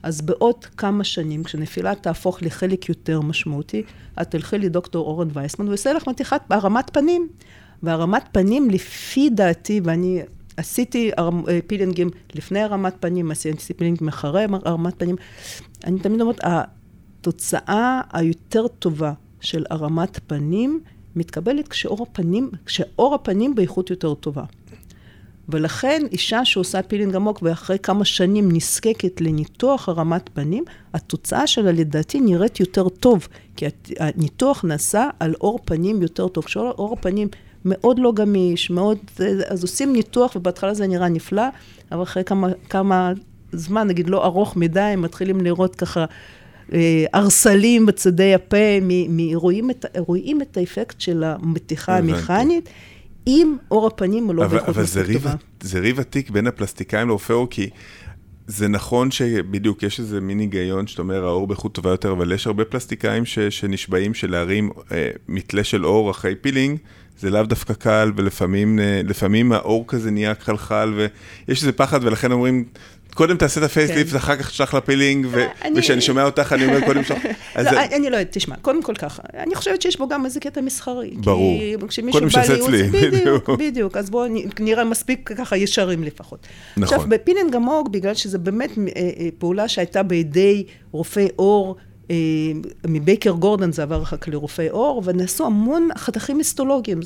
אז בעוד כמה שנים, כשנפילה תהפוך לחלק יותר משמעותי, את תלכי לדוקטור אורן וייסמן, הוא עושה לך מתיחת הרמת פנים. והרמת פנים, לפי דעתי, ואני עשיתי פילינגים לפני הרמת פנים, עשיתי פילינגים אחרי הרמת פנים, אני תמיד אומרת, התוצאה היותר טובה של הרמת פנים, מתקבלת כשאור הפנים באיכות יותר טובה. ולכן אישה שעושה פילינג עמוק ואחרי כמה שנים נזקקת לניתוח הרמת פנים, התוצאה שלה לדעתי נראית יותר טוב, כי הניתוח נעשה על אור פנים יותר טוב. כשאור הפנים מאוד לא גמיש, אז עושים ניתוח ובהתחלה זה נראה נפלא, אבל אחרי כמה זמן, נגיד לא ארוך מדי, הם מתחילים לראות ככה, ארסלים בצדי הפה, רואים את האפקט של המתיחה המכנית, עם אור הפנים או לא באיכות מספקטובה. אבל זה ריב עתיק בין הפלסטיקאים לאופאו, כי זה נכון שבדיוק יש איזה מין היגיון, שאתה אומר, האור באיכות טובה יותר, אבל יש הרבה פלסטיקאים שנשבעים שלהרים מתלה של אור אחרי פילינג, זה לאו דווקא קל, ולפעמים האור כזה נהיה חלחל, ויש איזה פחד, ולכן אומרים, קודם תעשה את הפייסליפט, אחר כך תשלח לפילינג, וכשאני שומע אותך, אני אומר קודם שלך. אני לא יודעת, תשמע, קודם כל ככה. אני חושבת שיש בו גם איזה קטע מסחרי. ברור. קודם שעשה אצלי. בדיוק. אז בואו נראה מספיק ככה ישרים לפחות. נכון. עכשיו, בפילינג עמוק, בגלל שזה באמת פעולה שהייתה בידי רופאי אור, מבייקר גורדון זה עבר אחר כך לרופאי אור, ונעשו המון חתכים היסטולוגיים.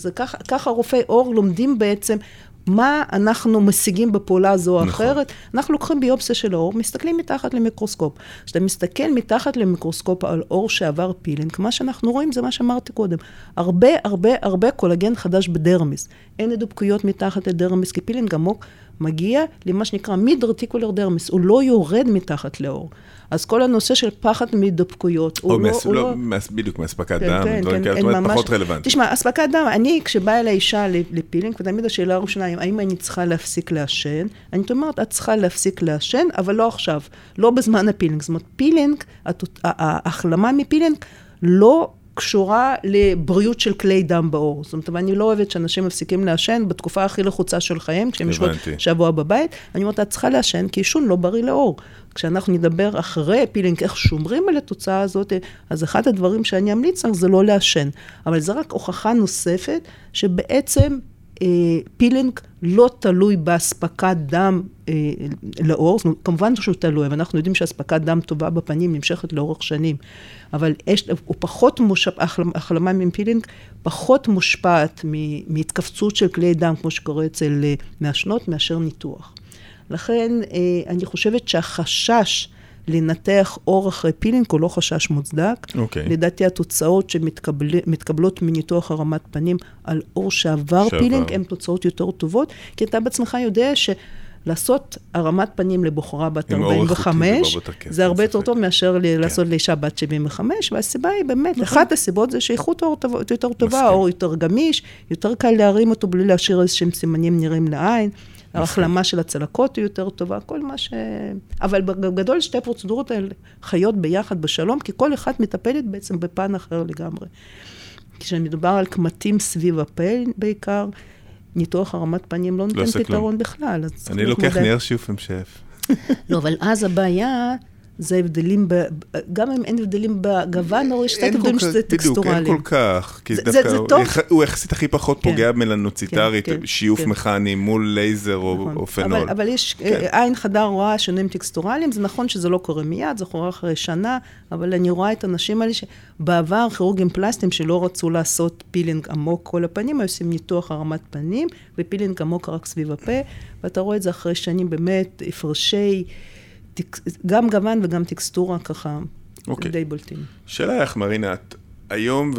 ככה רופאי אור לומדים בעצם מה אנחנו משיגים בפעולה זו או אחרת? אנחנו לוקחים ביופסיה של האור, מסתכלים מתחת למיקרוסקופ. כשאתה מסתכל מתחת למיקרוסקופ על אור שעבר פילינג, מה שאנחנו רואים זה מה שאמרתי קודם. הרבה, הרבה, הרבה קולגן חדש בדרמיס. אין הדבקויות מתחת לדרמיס, כי פילינג עמוק מגיע למה שנקרא מידרטיקולר דרמיס. הוא לא יורד מתחת לאור. אז כל הנושא של פחד מדבקויות, או לא... בדיוק מאספקת דם, דברים כאלה, פחות רלוונטי. תשמע, אספקת דם, אני כשבאה אל האישה לפילינג, ותמיד השאלה הראשונה, האם אני צריכה להפסיק לעשן? אני אומרת, את צריכה להפסיק לעשן, אבל לא עכשיו, לא בזמן הפילינג. זאת אומרת, פילינג, ההחלמה מפילינג, לא קשורה לבריאות של כלי דם באור. זאת אומרת, אני לא אוהבת שאנשים מפסיקים לעשן בתקופה הכי לחוצה של חיים, כשהם יושבות שבוע בבית, אני אומרת, את צריכה לעשן, כי עישון לא בריא לאור. כשאנחנו נדבר אחרי פילינג, איך שומרים על התוצאה הזאת, אז אחד הדברים שאני אמליץ לך זה לא לעשן. אבל זה רק הוכחה נוספת, שבעצם פילינג לא תלוי בהספקת דם לאור, זאת אומרת, כמובן שהוא תלוי, ואנחנו יודעים שהספקת דם טובה בפנים נמשכת לאורך שנים, אבל ההחלמה מפילינג פחות מושפעת מהתכווצות של כלי דם, כמו שקורה אצל מעשנות, מאשר ניתוח. לכן אני חושבת שהחשש לנתח אור אחרי פילינג הוא לא חשש מוצדק. לדעתי התוצאות שמתקבלות מניתוח הרמת פנים על אור שעבר פילינג, הן תוצאות יותר טובות, כי אתה בעצמך יודע שלעשות הרמת פנים לבחורה בת 45, זה הרבה יותר טוב מאשר לעשות לאישה בת 75, והסיבה היא באמת, אחת הסיבות זה שאיכות אור יותר טובה, האור יותר גמיש, יותר קל להרים אותו בלי להשאיר איזשהם סימנים נראים לעין, ההחלמה של הצלקות היא יותר טובה, כל מה ש... אבל בגדול שתי פרוצדורות האלה חיות ביחד בשלום, כי כל אחת מטפלת בעצם בפן אחר לגמרי. כשמדובר על קמטים סביב הפה בעיקר, ניתוח הרמת פנים לא נותן פתרון בכלל. אני לוקח נייר שיוף המשאף. לא, אבל אז הבעיה... זה הבדלים, גם אם אין הבדלים בגוון, או יש קצת הבדלים שזה טקסטורלי. בדיוק, אין כל כך, כי דווקא הוא יחסית הכי פחות פוגע מלנוציטרית, שיוף מכני מול לייזר או פנול. אבל יש עין חדה רואה שונים טקסטורליים, זה נכון שזה לא קורה מיד, זה קורה אחרי שנה, אבל אני רואה את הנשים האלה שבעבר כירורגים פלסטיים שלא רצו לעשות פילינג עמוק כל הפנים, היו עושים ניתוח הרמת פנים, ופילינג עמוק רק סביב הפה, ואתה רואה את זה אחרי שנים באמת, הפרשי גם גוון וגם טקסטורה ככה, די בולטים. שאלה איך, מרינה, את היום,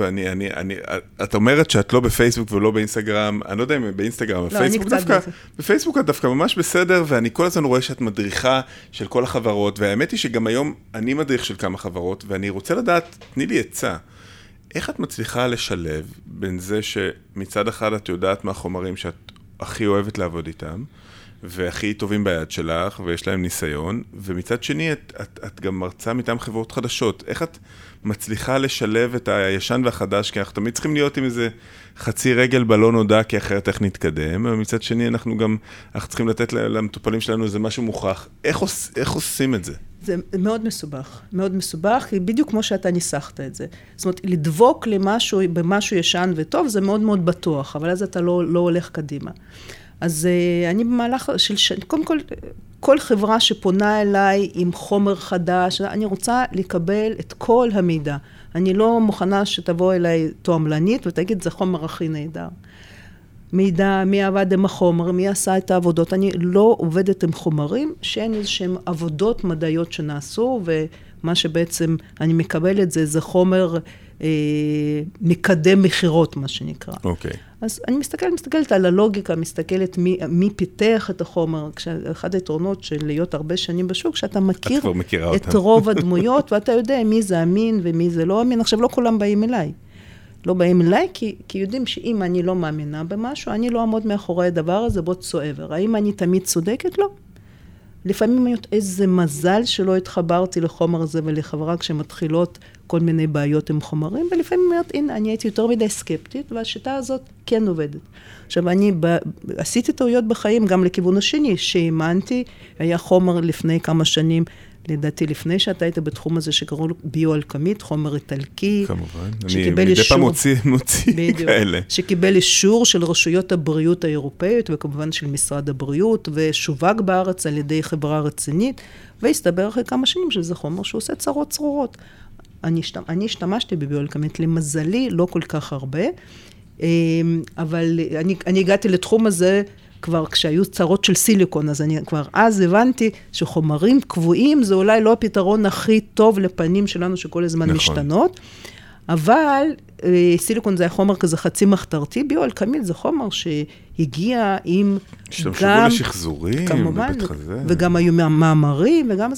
את אומרת שאת לא בפייסבוק ולא באינסטגרם, אני לא יודע אם באינסטגרם, בפייסבוק את דווקא ממש בסדר, ואני כל הזמן רואה שאת מדריכה של כל החברות, והאמת היא שגם היום אני מדריך של כמה חברות, ואני רוצה לדעת, תני לי עצה, איך את מצליחה לשלב בין זה שמצד אחד את יודעת מה החומרים שאת הכי אוהבת לעבוד איתם, והכי טובים ביד שלך, ויש להם ניסיון, ומצד שני, את גם מרצה מטעם חברות חדשות. איך את מצליחה לשלב את הישן והחדש? כי אנחנו תמיד צריכים להיות עם איזה חצי רגל בלא נודע, כי אחרת איך נתקדם, ומצד שני, אנחנו צריכים לתת למטופלים שלנו איזה משהו מוכח. איך עושים את זה? זה מאוד מסובך, מאוד מסובך, בדיוק כמו שאתה ניסחת את זה. זאת אומרת, לדבוק למשהו, במשהו ישן וטוב, זה מאוד מאוד בטוח, אבל אז אתה לא הולך קדימה. אז אני במהלך של, קודם כל, כל חברה שפונה אליי עם חומר חדש, אני רוצה לקבל את כל המידע. אני לא מוכנה שתבוא אליי תועמלנית ותגיד, זה חומר הכי נהדר. מידע, מי עבד עם החומר, מי עשה את העבודות. אני לא עובדת עם חומרים, שאין איזשהם עבודות מדעיות שנעשו, ומה שבעצם אני מקבלת זה חומר מקדם מחירות, מה שנקרא. Okay. אז אני מסתכלת על הלוגיקה, מסתכלת מי פיתח את החומר, כשאחד היתרונות של להיות הרבה שנים בשוק, שאתה מכיר את רוב הדמויות, ואתה יודע מי זה אמין ומי זה לא אמין. עכשיו, לא כולם באים אליי. לא באים אליי, כי יודעים שאם אני לא מאמינה במשהו, אני לא אעמוד מאחורי הדבר הזה, בוא צועבר. האם אני תמיד צודקת? לא. לפעמים היו איזה מזל שלא התחברתי לחומר הזה ולחברה כשמתחילות כל מיני בעיות עם חומרים, ולפעמים אומרת, הנה, אני הייתי יותר מדי סקפטית, והשיטה הזאת כן עובדת. עכשיו, אני עשיתי טעויות בחיים גם לכיוון השני, שהאמנתי, היה חומר לפני כמה שנים, לדעתי, לפני שאתה היית בתחום הזה שקראו לו ביו-אלכמית, חומר איטלקי. כמובן, אני מדי פעם מוציא כאלה. שקיבל אישור של רשויות הבריאות האירופאיות, וכמובן של משרד הבריאות, ושווק בארץ על ידי חברה רצינית, והסתבר אחרי כמה שנים שזה חומר שעושה צרות צרורות. אני השתמשתי בביו-אלכמית, למזלי, לא כל כך הרבה, אבל אני הגעתי לתחום הזה, כבר כשהיו צרות של סיליקון, אז אני כבר אז הבנתי שחומרים קבועים זה אולי לא הפתרון הכי טוב לפנים שלנו שכל הזמן משתנות, אבל סיליקון זה חומר כזה חצי מחתרתי, ביואלקמין זה חומר שהגיע עם השתמשו בו לשחזורים, כמובן, וגם היו מאמרים, וגם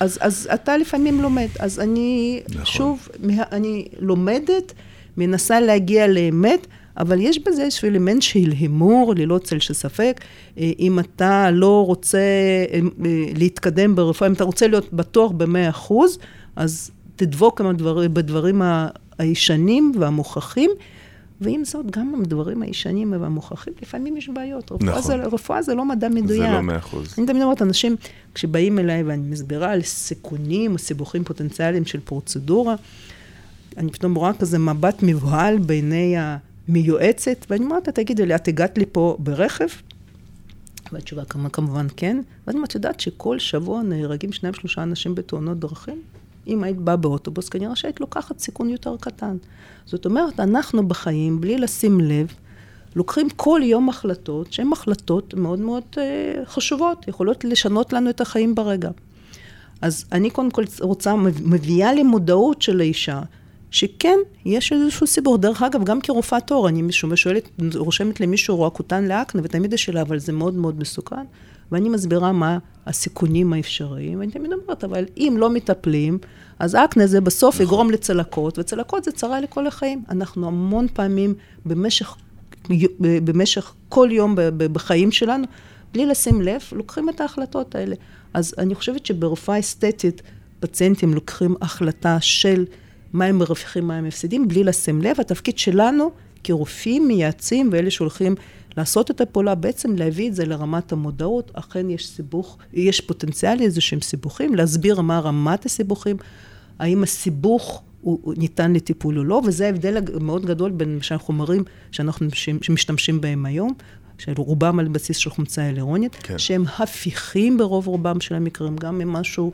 אז אתה לפעמים לומד, אז אני שוב, אני לומדת, מנסה להגיע לאמת, אבל יש בזה איזשהו אלמנט של הימור, ללא צל של ספק, אם אתה לא רוצה להתקדם ברפואה, אם אתה רוצה להיות בטוח ב-100%, אז תדבוק בדברים הישנים והמוכחים, ועם זאת גם הדברים הישנים והמוכחים, לפעמים יש בעיות. רפואה זה לא מדע מדויק. זה לא 100%. אני תמיד אומרת, אנשים כשבאים אליי ואני מסבירה על סיכונים או סיבוכים פוטנציאליים של פרוצדורה, אני פתאום רואה כזה מבט מבהל בעיני המיועצת, ואני אומרת, תגידי לי, את הגעת לי פה ברכב? והתשובה כמובן כן. ואני אומרת, יודעת שכל שבוע נהרגים 2-3 אנשים בתאונות דרכים? אם היית באה באוטובוס, כנראה שהיית לוקחת סיכון יותר קטן. זאת אומרת, אנחנו בחיים, בלי לשים לב, לוקחים כל יום החלטות, שהן החלטות מאוד מאוד חשובות, יכולות לשנות לנו את החיים ברגע. אז אני קודם כל רוצה, מביאה למודעות של האישה, שכן, יש איזשהו סיבור. דרך אגב, גם כרופאת עור, אני שואלת, רושמת למישהו רועקותן לאקנה, ותמיד השאלה, אבל זה מאוד מאוד מסוכן. ואני מסבירה מה הסיכונים האפשריים, ואני תמיד אומרת, אבל אם לא מטפלים, אז האקנה זה בסוף יגרום לצלקות, וצלקות זה צרה לכל החיים. אנחנו המון פעמים במשך כל יום בחיים שלנו, בלי לשים לב, לוקחים את ההחלטות האלה. אז אני חושבת שברפואה אסתטית, פציינטים לוקחים החלטה של מה הם מרוויחים, מה הם מפסידים, בלי לשים לב. התפקיד שלנו, כרופאים, מייעצים, ואלה שהולכים לעשות את הפעולה, בעצם להביא את זה לרמת המודעות, אכן יש סיבוך, יש פוטנציאל איזשהם סיבוכים, להסביר מה רמת הסיבוכים, האם הסיבוך הוא ניתן לטיפול או לא, וזה ההבדל מאוד גדול בין החומרים שאנחנו משתמשים בהם היום, שרובם על בסיס של חומצה היאלורונית, כן. שהם הפיכים ברוב רובם של המקרים, גם ממשהו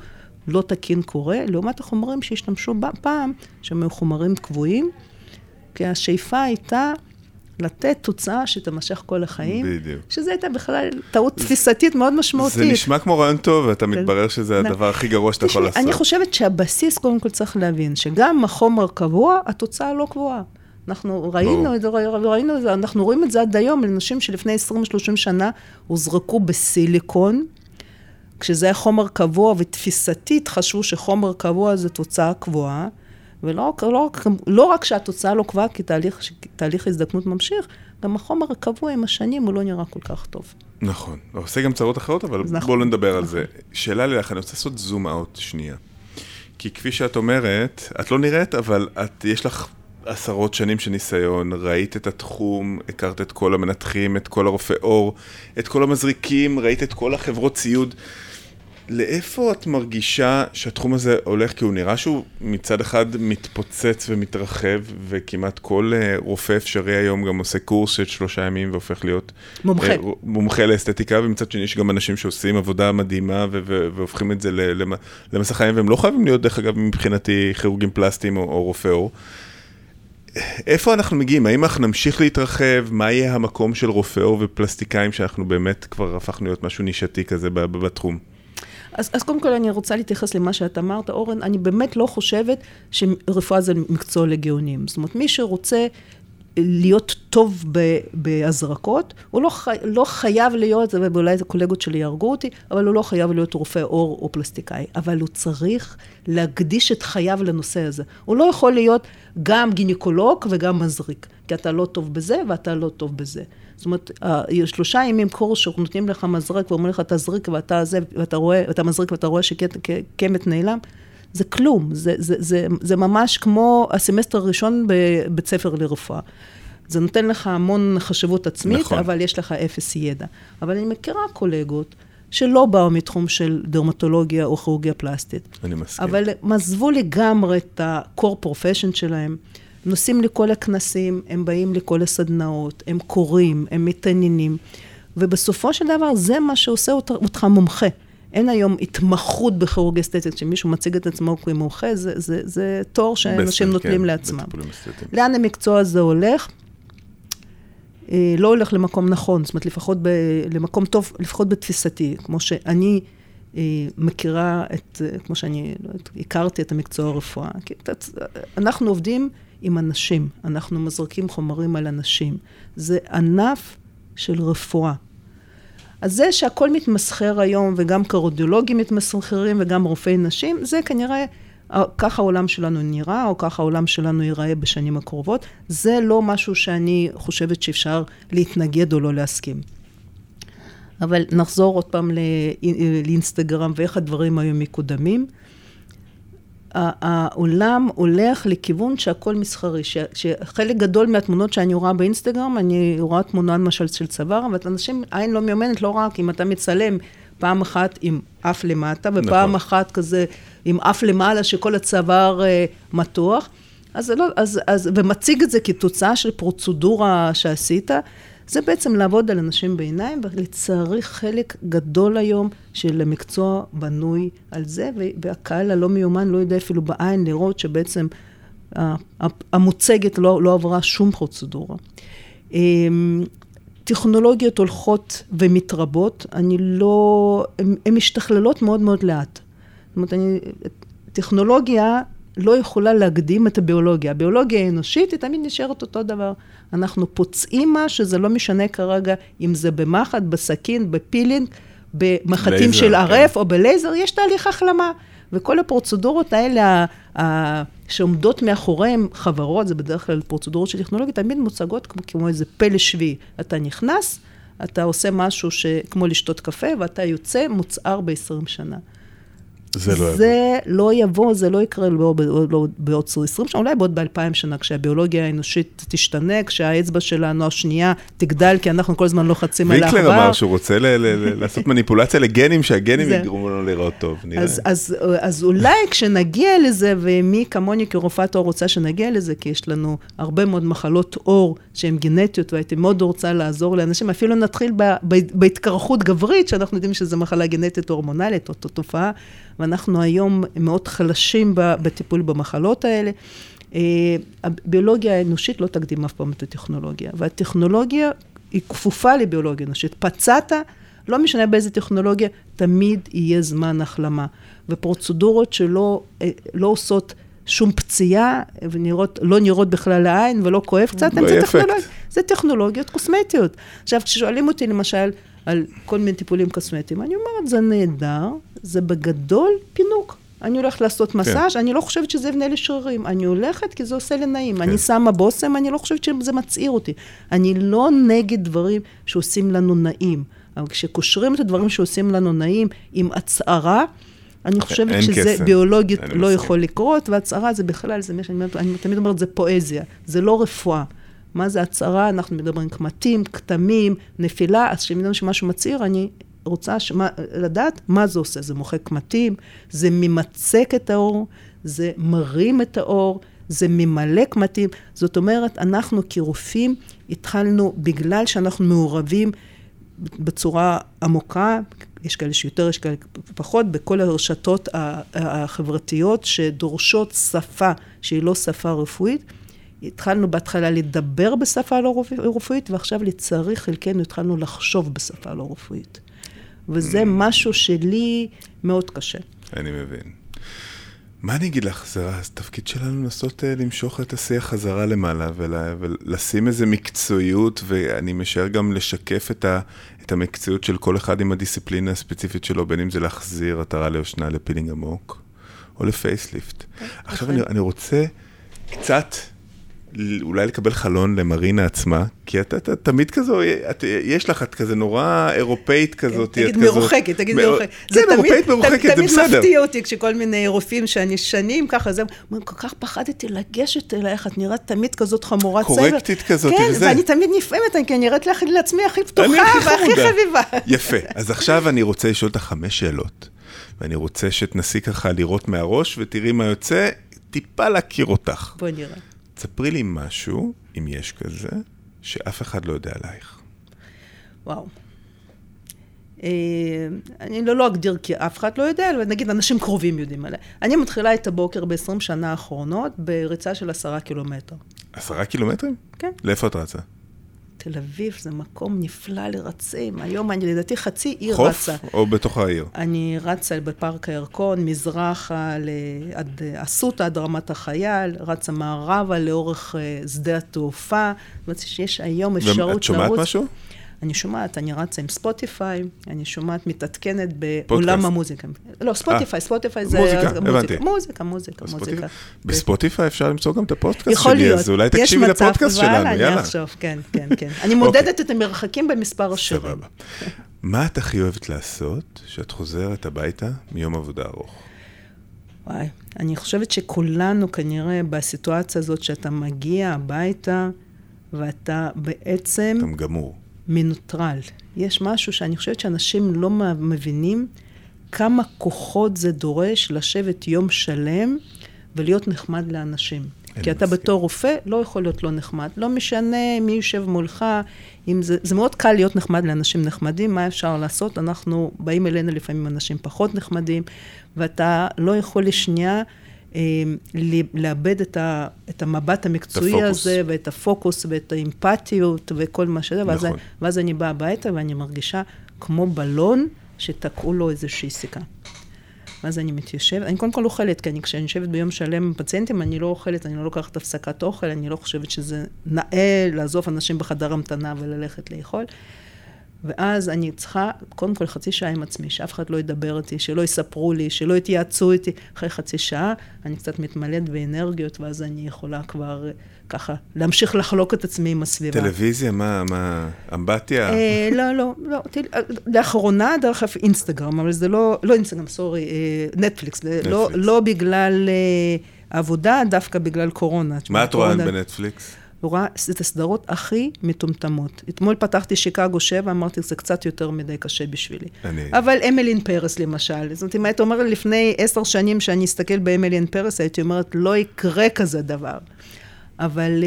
לא תקין קורה, לעומת החומרים שהשתמשו פעם, שהם חומרים קבועים, כי השאיפה הייתה לתת תוצאה שתמשך כל החיים, שזה הייתה בכלל טעות תפיסתית מאוד משמעותית. זה נשמע כמו רעיון טוב, ואתה מתברר שזה הדבר הכי גרוע שאתה יכול לעשות. אני חושבת שהבסיס קודם כל צריך להבין, שגם החומר קבוע, התוצאה לא קבועה. אנחנו ראינו את זה, אנחנו רואים את זה עד היום, לנשים שלפני 20-30 שנה הוזרקו בסיליקון, כשזה היה חומר קבוע ותפיסתית, חשבו שחומר קבוע זה תוצאה קבועה, ולא רק שהתוצאה לא קבעה, כי תהליך הזדקנות ממשיך, גם החומר הקבוע עם השנים הוא לא נראה כל כך טוב. נכון, עושה גם צרות אחרות, אבל בואו לא נדבר על זה. שאלה לי לך, אני רוצה לעשות זום אאוט שנייה. כי כפי שאת אומרת, את לא נראית, אבל יש לך 10 שנים של ניסיון, ראית את התחום, הכרת את כל המנתחים, את כל הרופאי עור, את כל המזריקים, ראית את כל החברות ציוד. לאיפה את מרגישה שהתחום הזה הולך? כי הוא נראה שהוא מצד אחד מתפוצץ ומתרחב, וכמעט כל רופא אפשרי היום גם עושה קורס של 3 ימים, והופך להיות מומחה לאסתטיקה, ומצד שני יש גם אנשים שעושים עבודה מדהימה, והופכים את זה למסע חיים, והם לא חייבים להיות דרך אגב מבחינתי כירורגים פלסטיים או רופאי עור. איפה אנחנו מגיעים? האם אנחנו נמשיך להתרחב? מה יהיה המקום של רופא עור ופלסטיקאים שאנחנו באמת כבר הפכנו להיות משהו נישתי כזה בתחום? אז קודם כל אני רוצה להתייחס למה שאת אמרת, אורן, אני באמת לא חושבת שרפואה זה מקצוע לגאונים. זאת אומרת, מי שרוצה להיות טוב בהזרקות, הוא לא חייב להיות, ואולי הקולגות שלי ירגו אותי, אבל הוא לא חייב להיות רופא עור או פלסטיקאי, אבל הוא צריך להקדיש את חייו לנושא הזה. הוא לא יכול להיות גם גינקולוג וגם מזריק, כי אתה לא טוב בזה ואתה לא טוב בזה. זאת אומרת, 3 ימים קורס שנותנים לך מזרק, ואומרים לך, תזריק ואתה זה, ואתה מזריק ואתה רואה שקמת נעלם, זה כלום, זה ממש כמו הסמסטר הראשון בבית ספר לרפואה. זה נותן לך המון חשיבות עצמית, אבל יש לך אפס ידע. אבל אני מכירה קולגות שלא באו מתחום של דרמטולוגיה או כירורגיה פלסטית. אני מסכים. אבל הם עזבו לגמרי את הקור פרופשן שלהם, נוסעים לכל הכנסים, הם באים לכל הסדנאות, הם קוראים, הם מתעניינים, ובסופו של דבר זה מה שעושה אותך מומחה. אין היום התמחות בכירורגיה אסתטית, שמישהו מציג את עצמו כמומחה, זה תור שאנשים נוטלים לעצמם. לאן המקצוע הזה הולך? לא הולך למקום נכון, זאת אומרת, לפחות למקום טוב, לפחות בתפיסתי, כמו שאני מכירה את, כמו שאני הכרתי את המקצוע הרפואה. אנחנו עובדים עם אנשים, אנחנו מזרקים חומרים על אנשים. זה ענף של רפואה. אז זה שהכל מתמסחר היום, וגם קרדיולוגים מתמסחרים, וגם רופאי נשים, זה כנראה, ככה העולם שלנו נראה, או ככה העולם שלנו ייראה בשנים הקרובות. זה לא משהו שאני חושבת שאפשר להתנגד או לא להסכים. אבל נחזור עוד פעם לאינסטגרם, ואיך הדברים היו מקודמים. העולם הולך לכיוון שהכל מסחרי, שחלק גדול מהתמונות שאני רואה באינסטגרם, אני רואה תמונה למשל של צוואר, אבל אנשים, עין לא מיומנת, לא רק אם אתה מצלם פעם אחת עם אף למטה, ופעם נכון. אחת כזה עם אף למעלה, שכל הצוואר מתוח, אז ומציג את זה כתוצאה של פרוצדורה שעשית, זה בעצם לעבוד על אנשים בעיניים, ולצערי חלק גדול היום של המקצוע בנוי על זה, והקהל הלא מיומן לא יודע אפילו בעין לראות שבעצם המוצגת לא עברה שום פרוצדורה. טכנולוגיות הולכות ומתרבות, הן משתכללות מאוד מאוד לאט. זאת אומרת, טכנולוגיה לא יכולה להקדים את הביולוגיה. הביולוגיה האנושית היא תמיד נשארת אותו דבר. אנחנו פוצעים מה שזה לא משנה כרגע, אם זה במחט, בסכין, בפילינג, במחטים של ערף או בלייזר, יש תהליך החלמה. וכל הפרוצדורות האלה שעומדות מאחוריהם חברות, זה בדרך כלל פרוצדורות של טכנולוגיה, תמיד מוצגות כמו איזה פלא שביעי. אתה נכנס, אתה עושה משהו כמו לשתות קפה, ואתה יוצא מוצער ב-20 שנה. זה לא יבוא, זה לא יקרה בעוד 20 שנה, אולי בעוד 2,000 שנה, כשהביולוגיה האנושית תשתנה, כשהאצבע שלנו השנייה תגדל, כי אנחנו כל הזמן לוחצים על העכבר. ויקלר אמר שהוא רוצה לעשות מניפולציה לגנים, שהגנים יגרמו לנו לראות טוב. אז אולי כשנגיע לזה, ומי כמוני כרופאת עור רוצה שנגיע לזה, כי יש לנו הרבה מאוד מחלות עור שהן גנטיות, והייתי מאוד רוצה לעזור לאנשים, אפילו נתחיל בהתקרחות גברית, שאנחנו יודעים שזו מחלה גנטית הורמונלית, או תופעה. ואנחנו היום מאוד חלשים בטיפול במחלות האלה. הביולוגיה האנושית לא תקדים אף פעם את הטכנולוגיה, והטכנולוגיה היא כפופה לביולוגיה אנושית. פצעת, לא משנה באיזה טכנולוגיה, תמיד יהיה זמן החלמה. ופרוצדורות שלא עושות שום פציעה, ולא נראות בכלל לעין, ולא כואב קצת, זה טכנולוגיות קוסמטיות. עכשיו, כששואלים אותי למשל, על כל מיני טיפולים קוסמטיים. אני אומרת, זה נהדר, זה בגדול פינוק. אני הולכת לעשות מסאז', אני לא חושבת שזה יבנה לי שרירים. אני הולכת כי זה עושה לי נעים. אני שמה בושם, אני לא חושבת שזה מצעיר אותי. אני לא נגד דברים שעושים לנו נעים. אבל כשקושרים את הדברים שעושים לנו נעים עם הצערה, אני חושבת שזה ביולוגית לא יכול לקרות, והצערה זה בכלל, זה מה שאני תמיד אומרת, זה פואזיה, זה לא רפואה. מה זה הצערה? אנחנו מדברים קמטים, קטמים, נפילה, אז כשמדברים שמשהו מצעיר, אני רוצה לדעת מה זה עושה. זה מוחק קמטים, זה ממצק את האור, זה מרים את האור, זה ממלא קמטים. זאת אומרת, אנחנו כרופאים התחלנו, בגלל שאנחנו מעורבים בצורה עמוקה, יש כאלה שיותר, יש כאלה פחות, בכל הרשתות החברתיות שדורשות שפה שהיא לא שפה רפואית, התחלנו בהתחלה לדבר בשפה לא רפואית, ועכשיו לצערי חלקנו התחלנו לחשוב בשפה לא רפואית. וזה משהו שלי מאוד קשה. אני מבין. מה אני אגיד לך, זה התפקיד שלנו לנסות למשוך את השיח חזרה למעלה, ולשים איזה מקצועיות, ואני משאר גם לשקף את המקצועיות של כל אחד עם הדיסציפלינה הספציפית שלו, בין אם זה להחזיר עטרה ליושנה לפילינג עמוק, או לפייסליפט. עכשיו אני רוצה קצת... אולי לקבל חלון למרינה עצמה, כי אתה תמיד כזו, יש לך, את כזה נורא אירופאית כזאת. תגיד מרוחקת, תגיד מרוחקת. זה אירופאית מרוחקת, זה בסדר. תמיד מפתיע אותי כשכל מיני רופאים שאני שנים ככה, זה אומרים, כל כך פחדתי לגשת אלייך, את נראית תמיד כזאת חמורת סבל. קורקטית כזאת. כן, ואני תמיד נפעמת, כי אני נראית לעצמי הכי פתוחה והכי חביבה. יפה, אז עכשיו אני רוצה לשאול אותך 5 שאלות, ואני רוצה שתנסי ככה לראות מהראש, ותראי מה יוצא, טיפה להכיר אותך. בוא נראה. תספרי לי משהו, אם יש כזה, שאף אחד לא יודע עלייך. וואו. אני לא אגדיר כי אף אחד לא יודע, אבל נגיד אנשים קרובים יודעים עליי. אני מתחילה את הבוקר ב-20 שנה האחרונות, בריצה של 10 קילומטר. 10 קילומטרים? כן. לאיפה את רצה? תל אביב זה מקום נפלא לרצים. היום אני לדעתי חצי עיר חוף רצה. חוף או בתוך העיר? אני רצה בפארק הירקון, מזרחה עשותה עד רמת החייל, רצה מערבה לאורך שדה התעופה. זאת אומרת שיש היום אפשרות לרוץ. ואת שומעת משהו? אני שומעת, אני רצה עם ספוטיפיי, אני שומעת, מתעדכנת בעולם המוזיקה. לא, ספוטיפיי זה... מוזיקה. בספוטיפיי אפשר למצוא גם את הפודקאסט שלי, אז אולי תקשיבי לפודקאסט שלנו, יאללה. אני אחשוב, כן. אני מודדת את המרחקים במספר השירים. סבבה. מה את הכי אוהבת לעשות שאת חוזרת הביתה מיום עבודה ארוך? וואי, אני חושבת שכולנו כנראה בסיטואציה הזאת שאתה מגיע הביתה ואתה בעצם... אתה מגמור. מנוטרל. יש משהו שאני חושבת שאנשים לא מבינים כמה כוחות זה דורש לשבת יום שלם ולהיות נחמד לאנשים. כי אתה בתור רופא לא יכול להיות לא נחמד. לא משנה מי יושב מולך. זה מאוד קל להיות נחמד לאנשים נחמדים. מה אפשר לעשות? אנחנו באים אלינו לפעמים אנשים פחות נחמדים, ואתה לא יכול לשנייה לאבד את המבט המקצועי הזה, ואת הפוקוס, ואת האמפתיות, וכל מה שזה, ואז אני באה הביתה, ואני מרגישה כמו בלון, שתקעו לו איזושהי סיכה. ואז אני מתיישבת, אני קודם כל אוכלת, כי כשאני יושבת ביום שלם עם פציינטים, אני לא אוכלת, אני לא לוקחת הפסקת אוכל, אני לא חושבת שזה נאה לעזוב אנשים בחדר המתנה, וללכת לאכול. ואז אני צריכה, קודם כל חצי שעה עם עצמי, שאף אחד לא ידבר איתי, שלא יספרו לי, שלא יתייעצו איתי. אחרי חצי שעה, אני קצת מתמלאת באנרגיות, ואז אני יכולה כבר ככה, להמשיך לחלוק את עצמי עם הסביבה. טלוויזיה? מה? אמבטיה? לא. לאחרונה, דרך אף אינסטגרם, אבל זה לא אינסטגרם, סורי, נטפליקס. לא בגלל עבודה, דווקא בגלל קורונה. מה את רואה בנטפליקס? רואה את הסדרות הכי מטומטמות. אתמול פתחתי שיקגו 7, אמרתי, זה קצת יותר מדי קשה בשבילי. אבל אמילין פרס, למשל. זאת אומרת, אם היית אומרת, לפני 10 שנים שאני אסתכל באמילין פרס, הייתי אומרת, לא יקרה כזה דבר. אבל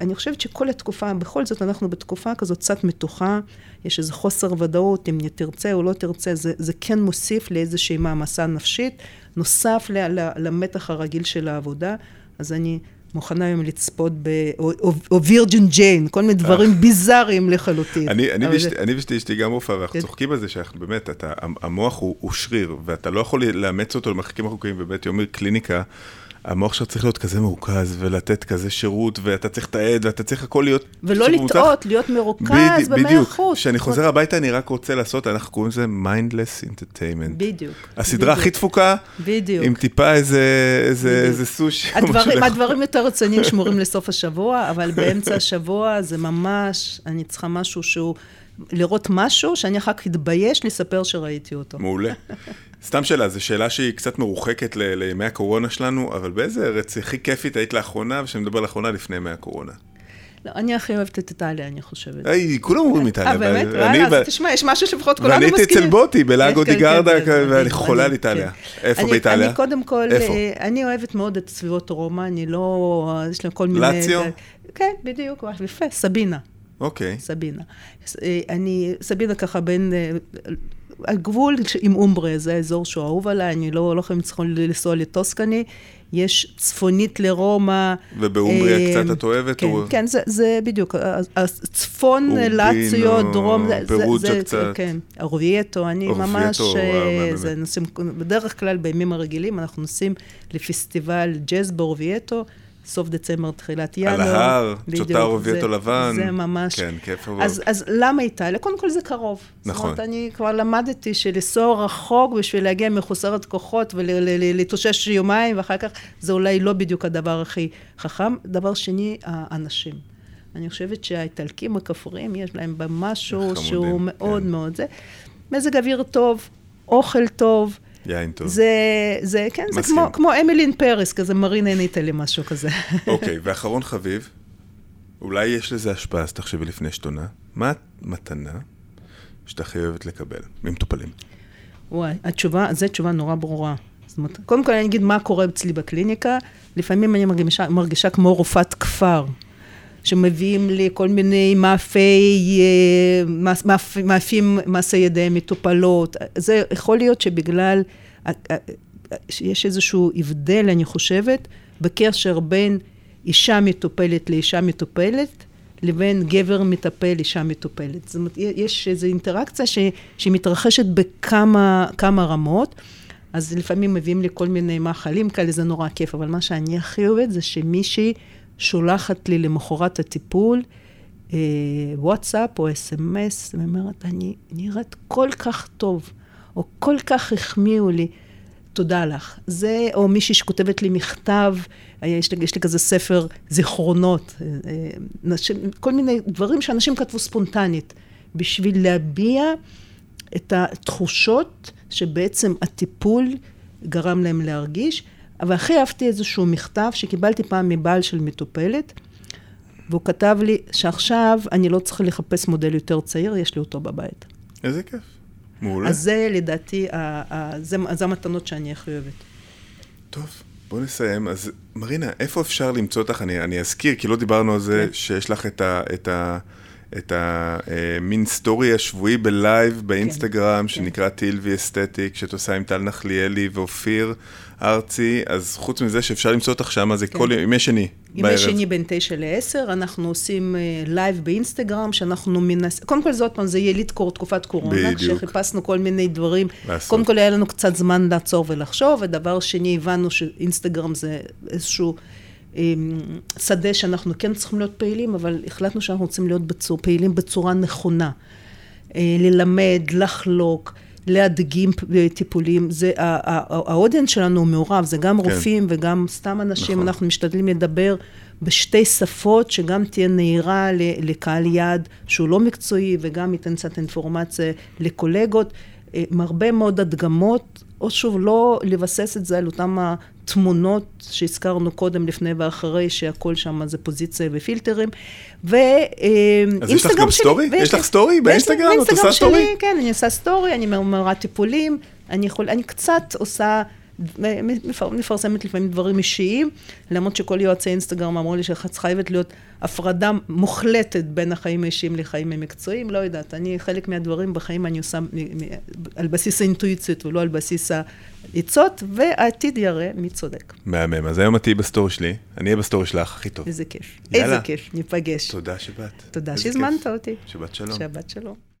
אני חושבת שכל התקופה, בכל זאת אנחנו בתקופה כזאת קצת מתוחה, יש איזה חוסר ודאות, אם תרצה או לא תרצה, זה כן מוסיף לאיזושהי מעמסה נפשית, נוסף למתח הרגיל של העבודה. אז אני מוכנה היום לצפות או וירג'ין ג'יין, כל מיני דברים ביזאריים לחלוטין. אני ושתי גם רופאה, ואנחנו צוחקים על זה שבאמת, המוח הוא שריר, ואתה לא יכול לאמץ אותו למחקים החוקיים, ובאמת יומר קליניקה, המוח שלך צריך להיות כזה מרוכז, ולתת כזה שירות, ואתה צריך תעד, ואתה צריך הכל להיות... ולא לטעות, להיות מרוכז ב100%. כשאני חוזר הביתה, אני רק רוצה לעשות, אנחנו קוראים לזה mindless entertainment. בדיוק. הסדרה הכי תפוקה, עם טיפה איזה סושי. הדברים יותר רציניים שמורים לסוף השבוע, אבל באמצע השבוע זה ממש, אני צריכה משהו שהוא... לראות משהו שאני אחר כך התבייש לספר שראיתי אותו. מעולה. סתם שאלה, זו שאלה שהיא קצת מרוחקת לימי הקורונה שלנו, אבל באיזה ארץ הכי כיפית היית לאחרונה, ושמדבר לאחרונה לפני ימי הקורונה? לא, אני הכי אוהבת את איטליה, אני חושבת. כולם אומרים איטליה. באמת? אז תשמע, יש משהו שלפחות כולנו מסכימים. ואני הייתי אצל בוטי, בלאגו די גרדה, ואני חולה על איטליה. איפה באיטליה? אני קודם כל, אני אוהבת מאוד את סביבות רומא, אני לא... יש להם כל מיני... לאציו? כן, בדיוק, יפה, סבינה. אוקיי. סבינה. סבינה ככה בין, הגבול עם אומברה, זה האזור שהוא אהוב עליי, אני לא יכולים לנסוע לטוסקני, יש צפונית לרומא. ובאומבריה קצת את אוהבת? כן, או... כן, זה בדיוק. צפון לאציו, דרום. פירוג'ה קצת. כן, אורווייטו, אני ממש... אורווייטו, נוסעים, בדרך כלל בימים הרגילים, אנחנו נוסעים לפסטיבל ג'אז באורווייטו, סוף דצמבר, תחילת ינואר. על ההר, צ'וטה רובייטו לבן. זה ממש. כן, כיף עבור. אז למה איטליה? קודם כל זה קרוב. נכון. זאת אומרת, אני כבר למדתי שלסוע רחוק בשביל להגיע מחוסרת כוחות ולהתאושש יומיים, ואחר כך זה אולי לא בדיוק הדבר הכי חכם. דבר שני, האנשים. אני חושבת שהאיטלקים הכפריים, יש להם במשהו שהוא מאוד מאוד זה. מזג אוויר טוב, אוכל טוב, יין טוב. זה, כן, זה כמו אמילין פרס, כזה מרינה איטלי, משהו כזה. אוקיי, ואחרון חביב, אולי יש לזה השפעה, אז תחשבי לפני שתונה, מה מתנה שאתה חייבת לקבל ממטופלים? וואי, התשובה, זו תשובה נורא ברורה. זאת אומרת, קודם כל אני אגיד מה קורה אצלי בקליניקה, לפעמים אני מרגישה כמו רופאת כפר, שמביאים לי כל מיני מאפים, מעשי ידיהם מטופלות. זה יכול להיות שבגלל, יש איזשהו הבדל, אני חושבת, בקשר בין אישה מטופלת לאישה מטופלת, לבין גבר מטפל, אישה מטופלת. זאת אומרת, יש איזו אינטראקציה שמתרחשת בכמה רמות, אז לפעמים מביאים לי כל מיני מאכלים כאלה, זה נורא כיף, אבל מה שאני הכי אוהבת זה שמישהי שולחת לי למחרת הטיפול, וואטסאפ או אס-אמס, ואומרת, אני נראית כל כך טוב, או כל כך החמיאו לי, תודה לך. זה, או מישהי שכותבת לי מכתב, יש לי כזה ספר זיכרונות, כל מיני דברים שאנשים כתבו ספונטנית, בשביל להביע את התחושות שבעצם הטיפול גרם להם להרגיש, אבל הכי אהבתי איזשהו מכתב שקיבלתי פעם מבעל של מטופלת, והוא כתב לי שעכשיו אני לא צריכה לחפש מודל יותר צעיר, יש לי אותו בבית. איזה כיף. מעולה. אז זה לדעתי, זה המתנות שאני הכי אוהבת. טוב, בוא נסיים. אז מרינה, איפה אפשר למצוא אותך? אני אזכיר, כי לא דיברנו על זה, שיש לך את המין סטורי השבועי בלייב באינסטגרם, שנקרא תלווי אסתטיק, שאת עושה עם טל נחליאלי ואופיר ארצי, אז חוץ מזה שאפשר למצוא אותך שם, זה כל יום, ימי שני בערב. ימי שני בין 9-10, אנחנו עושים לייב באינסטגרם, שאנחנו מנסים, קודם כל זה עוד פעם, זה יהיה לדקור תקופת קורונה, כשחיפשנו כל מיני דברים, קודם כל היה לנו קצת זמן לעצור ולחשוב, ודבר שני, הבנו שאינסטגרם זה איזשהו שדה שאנחנו כן צריכים להיות פעילים, אבל החלטנו שאנחנו רוצים להיות פעילים בצורה נכונה, ללמד, לחלוק, להדגים טיפולים, האודיין שלנו הוא מעורב, זה גם רופאים וגם סתם אנשים, אנחנו משתדלים לדבר בשתי שפות, שגם תהיה נהירה לקהל יעד שהוא לא מקצועי, וגם ייתן קצת אינפורמציה לקולגות, הרבה מאוד הדגמות, או שוב לא לבסס את זה על אותם התמונות שהזכרנו קודם, לפני ואחרי, שהכל שם זה פוזיציה ופילטרים. אז יש לך גם סטורי? יש לך סטורי באינסטגרם? את עושה סטורי? כן, אני עושה סטורי, אני מראה טיפולים, אני קצת עושה, מפרסמת לפעמים דברים אישיים, למרות שכל יועצי אינסטגרם אמרו לי שאת חייבת להיות הפרדה מוחלטת בין החיים האישיים לחיים המקצועיים, לא יודעת, אני חלק מהדברים בחיים אני עושה על בסיס האינטואיציות ולא על בסיס העיצות, והעתיד יראה מי צודק. מהמם, אז היום את תהיי בסטורי שלי, אני אהיה בסטורי שלך הכי טוב. איזה כיף, איזה כיף, ניפגש. תודה שבאת. תודה שהזמנת אותי. שבת שלום.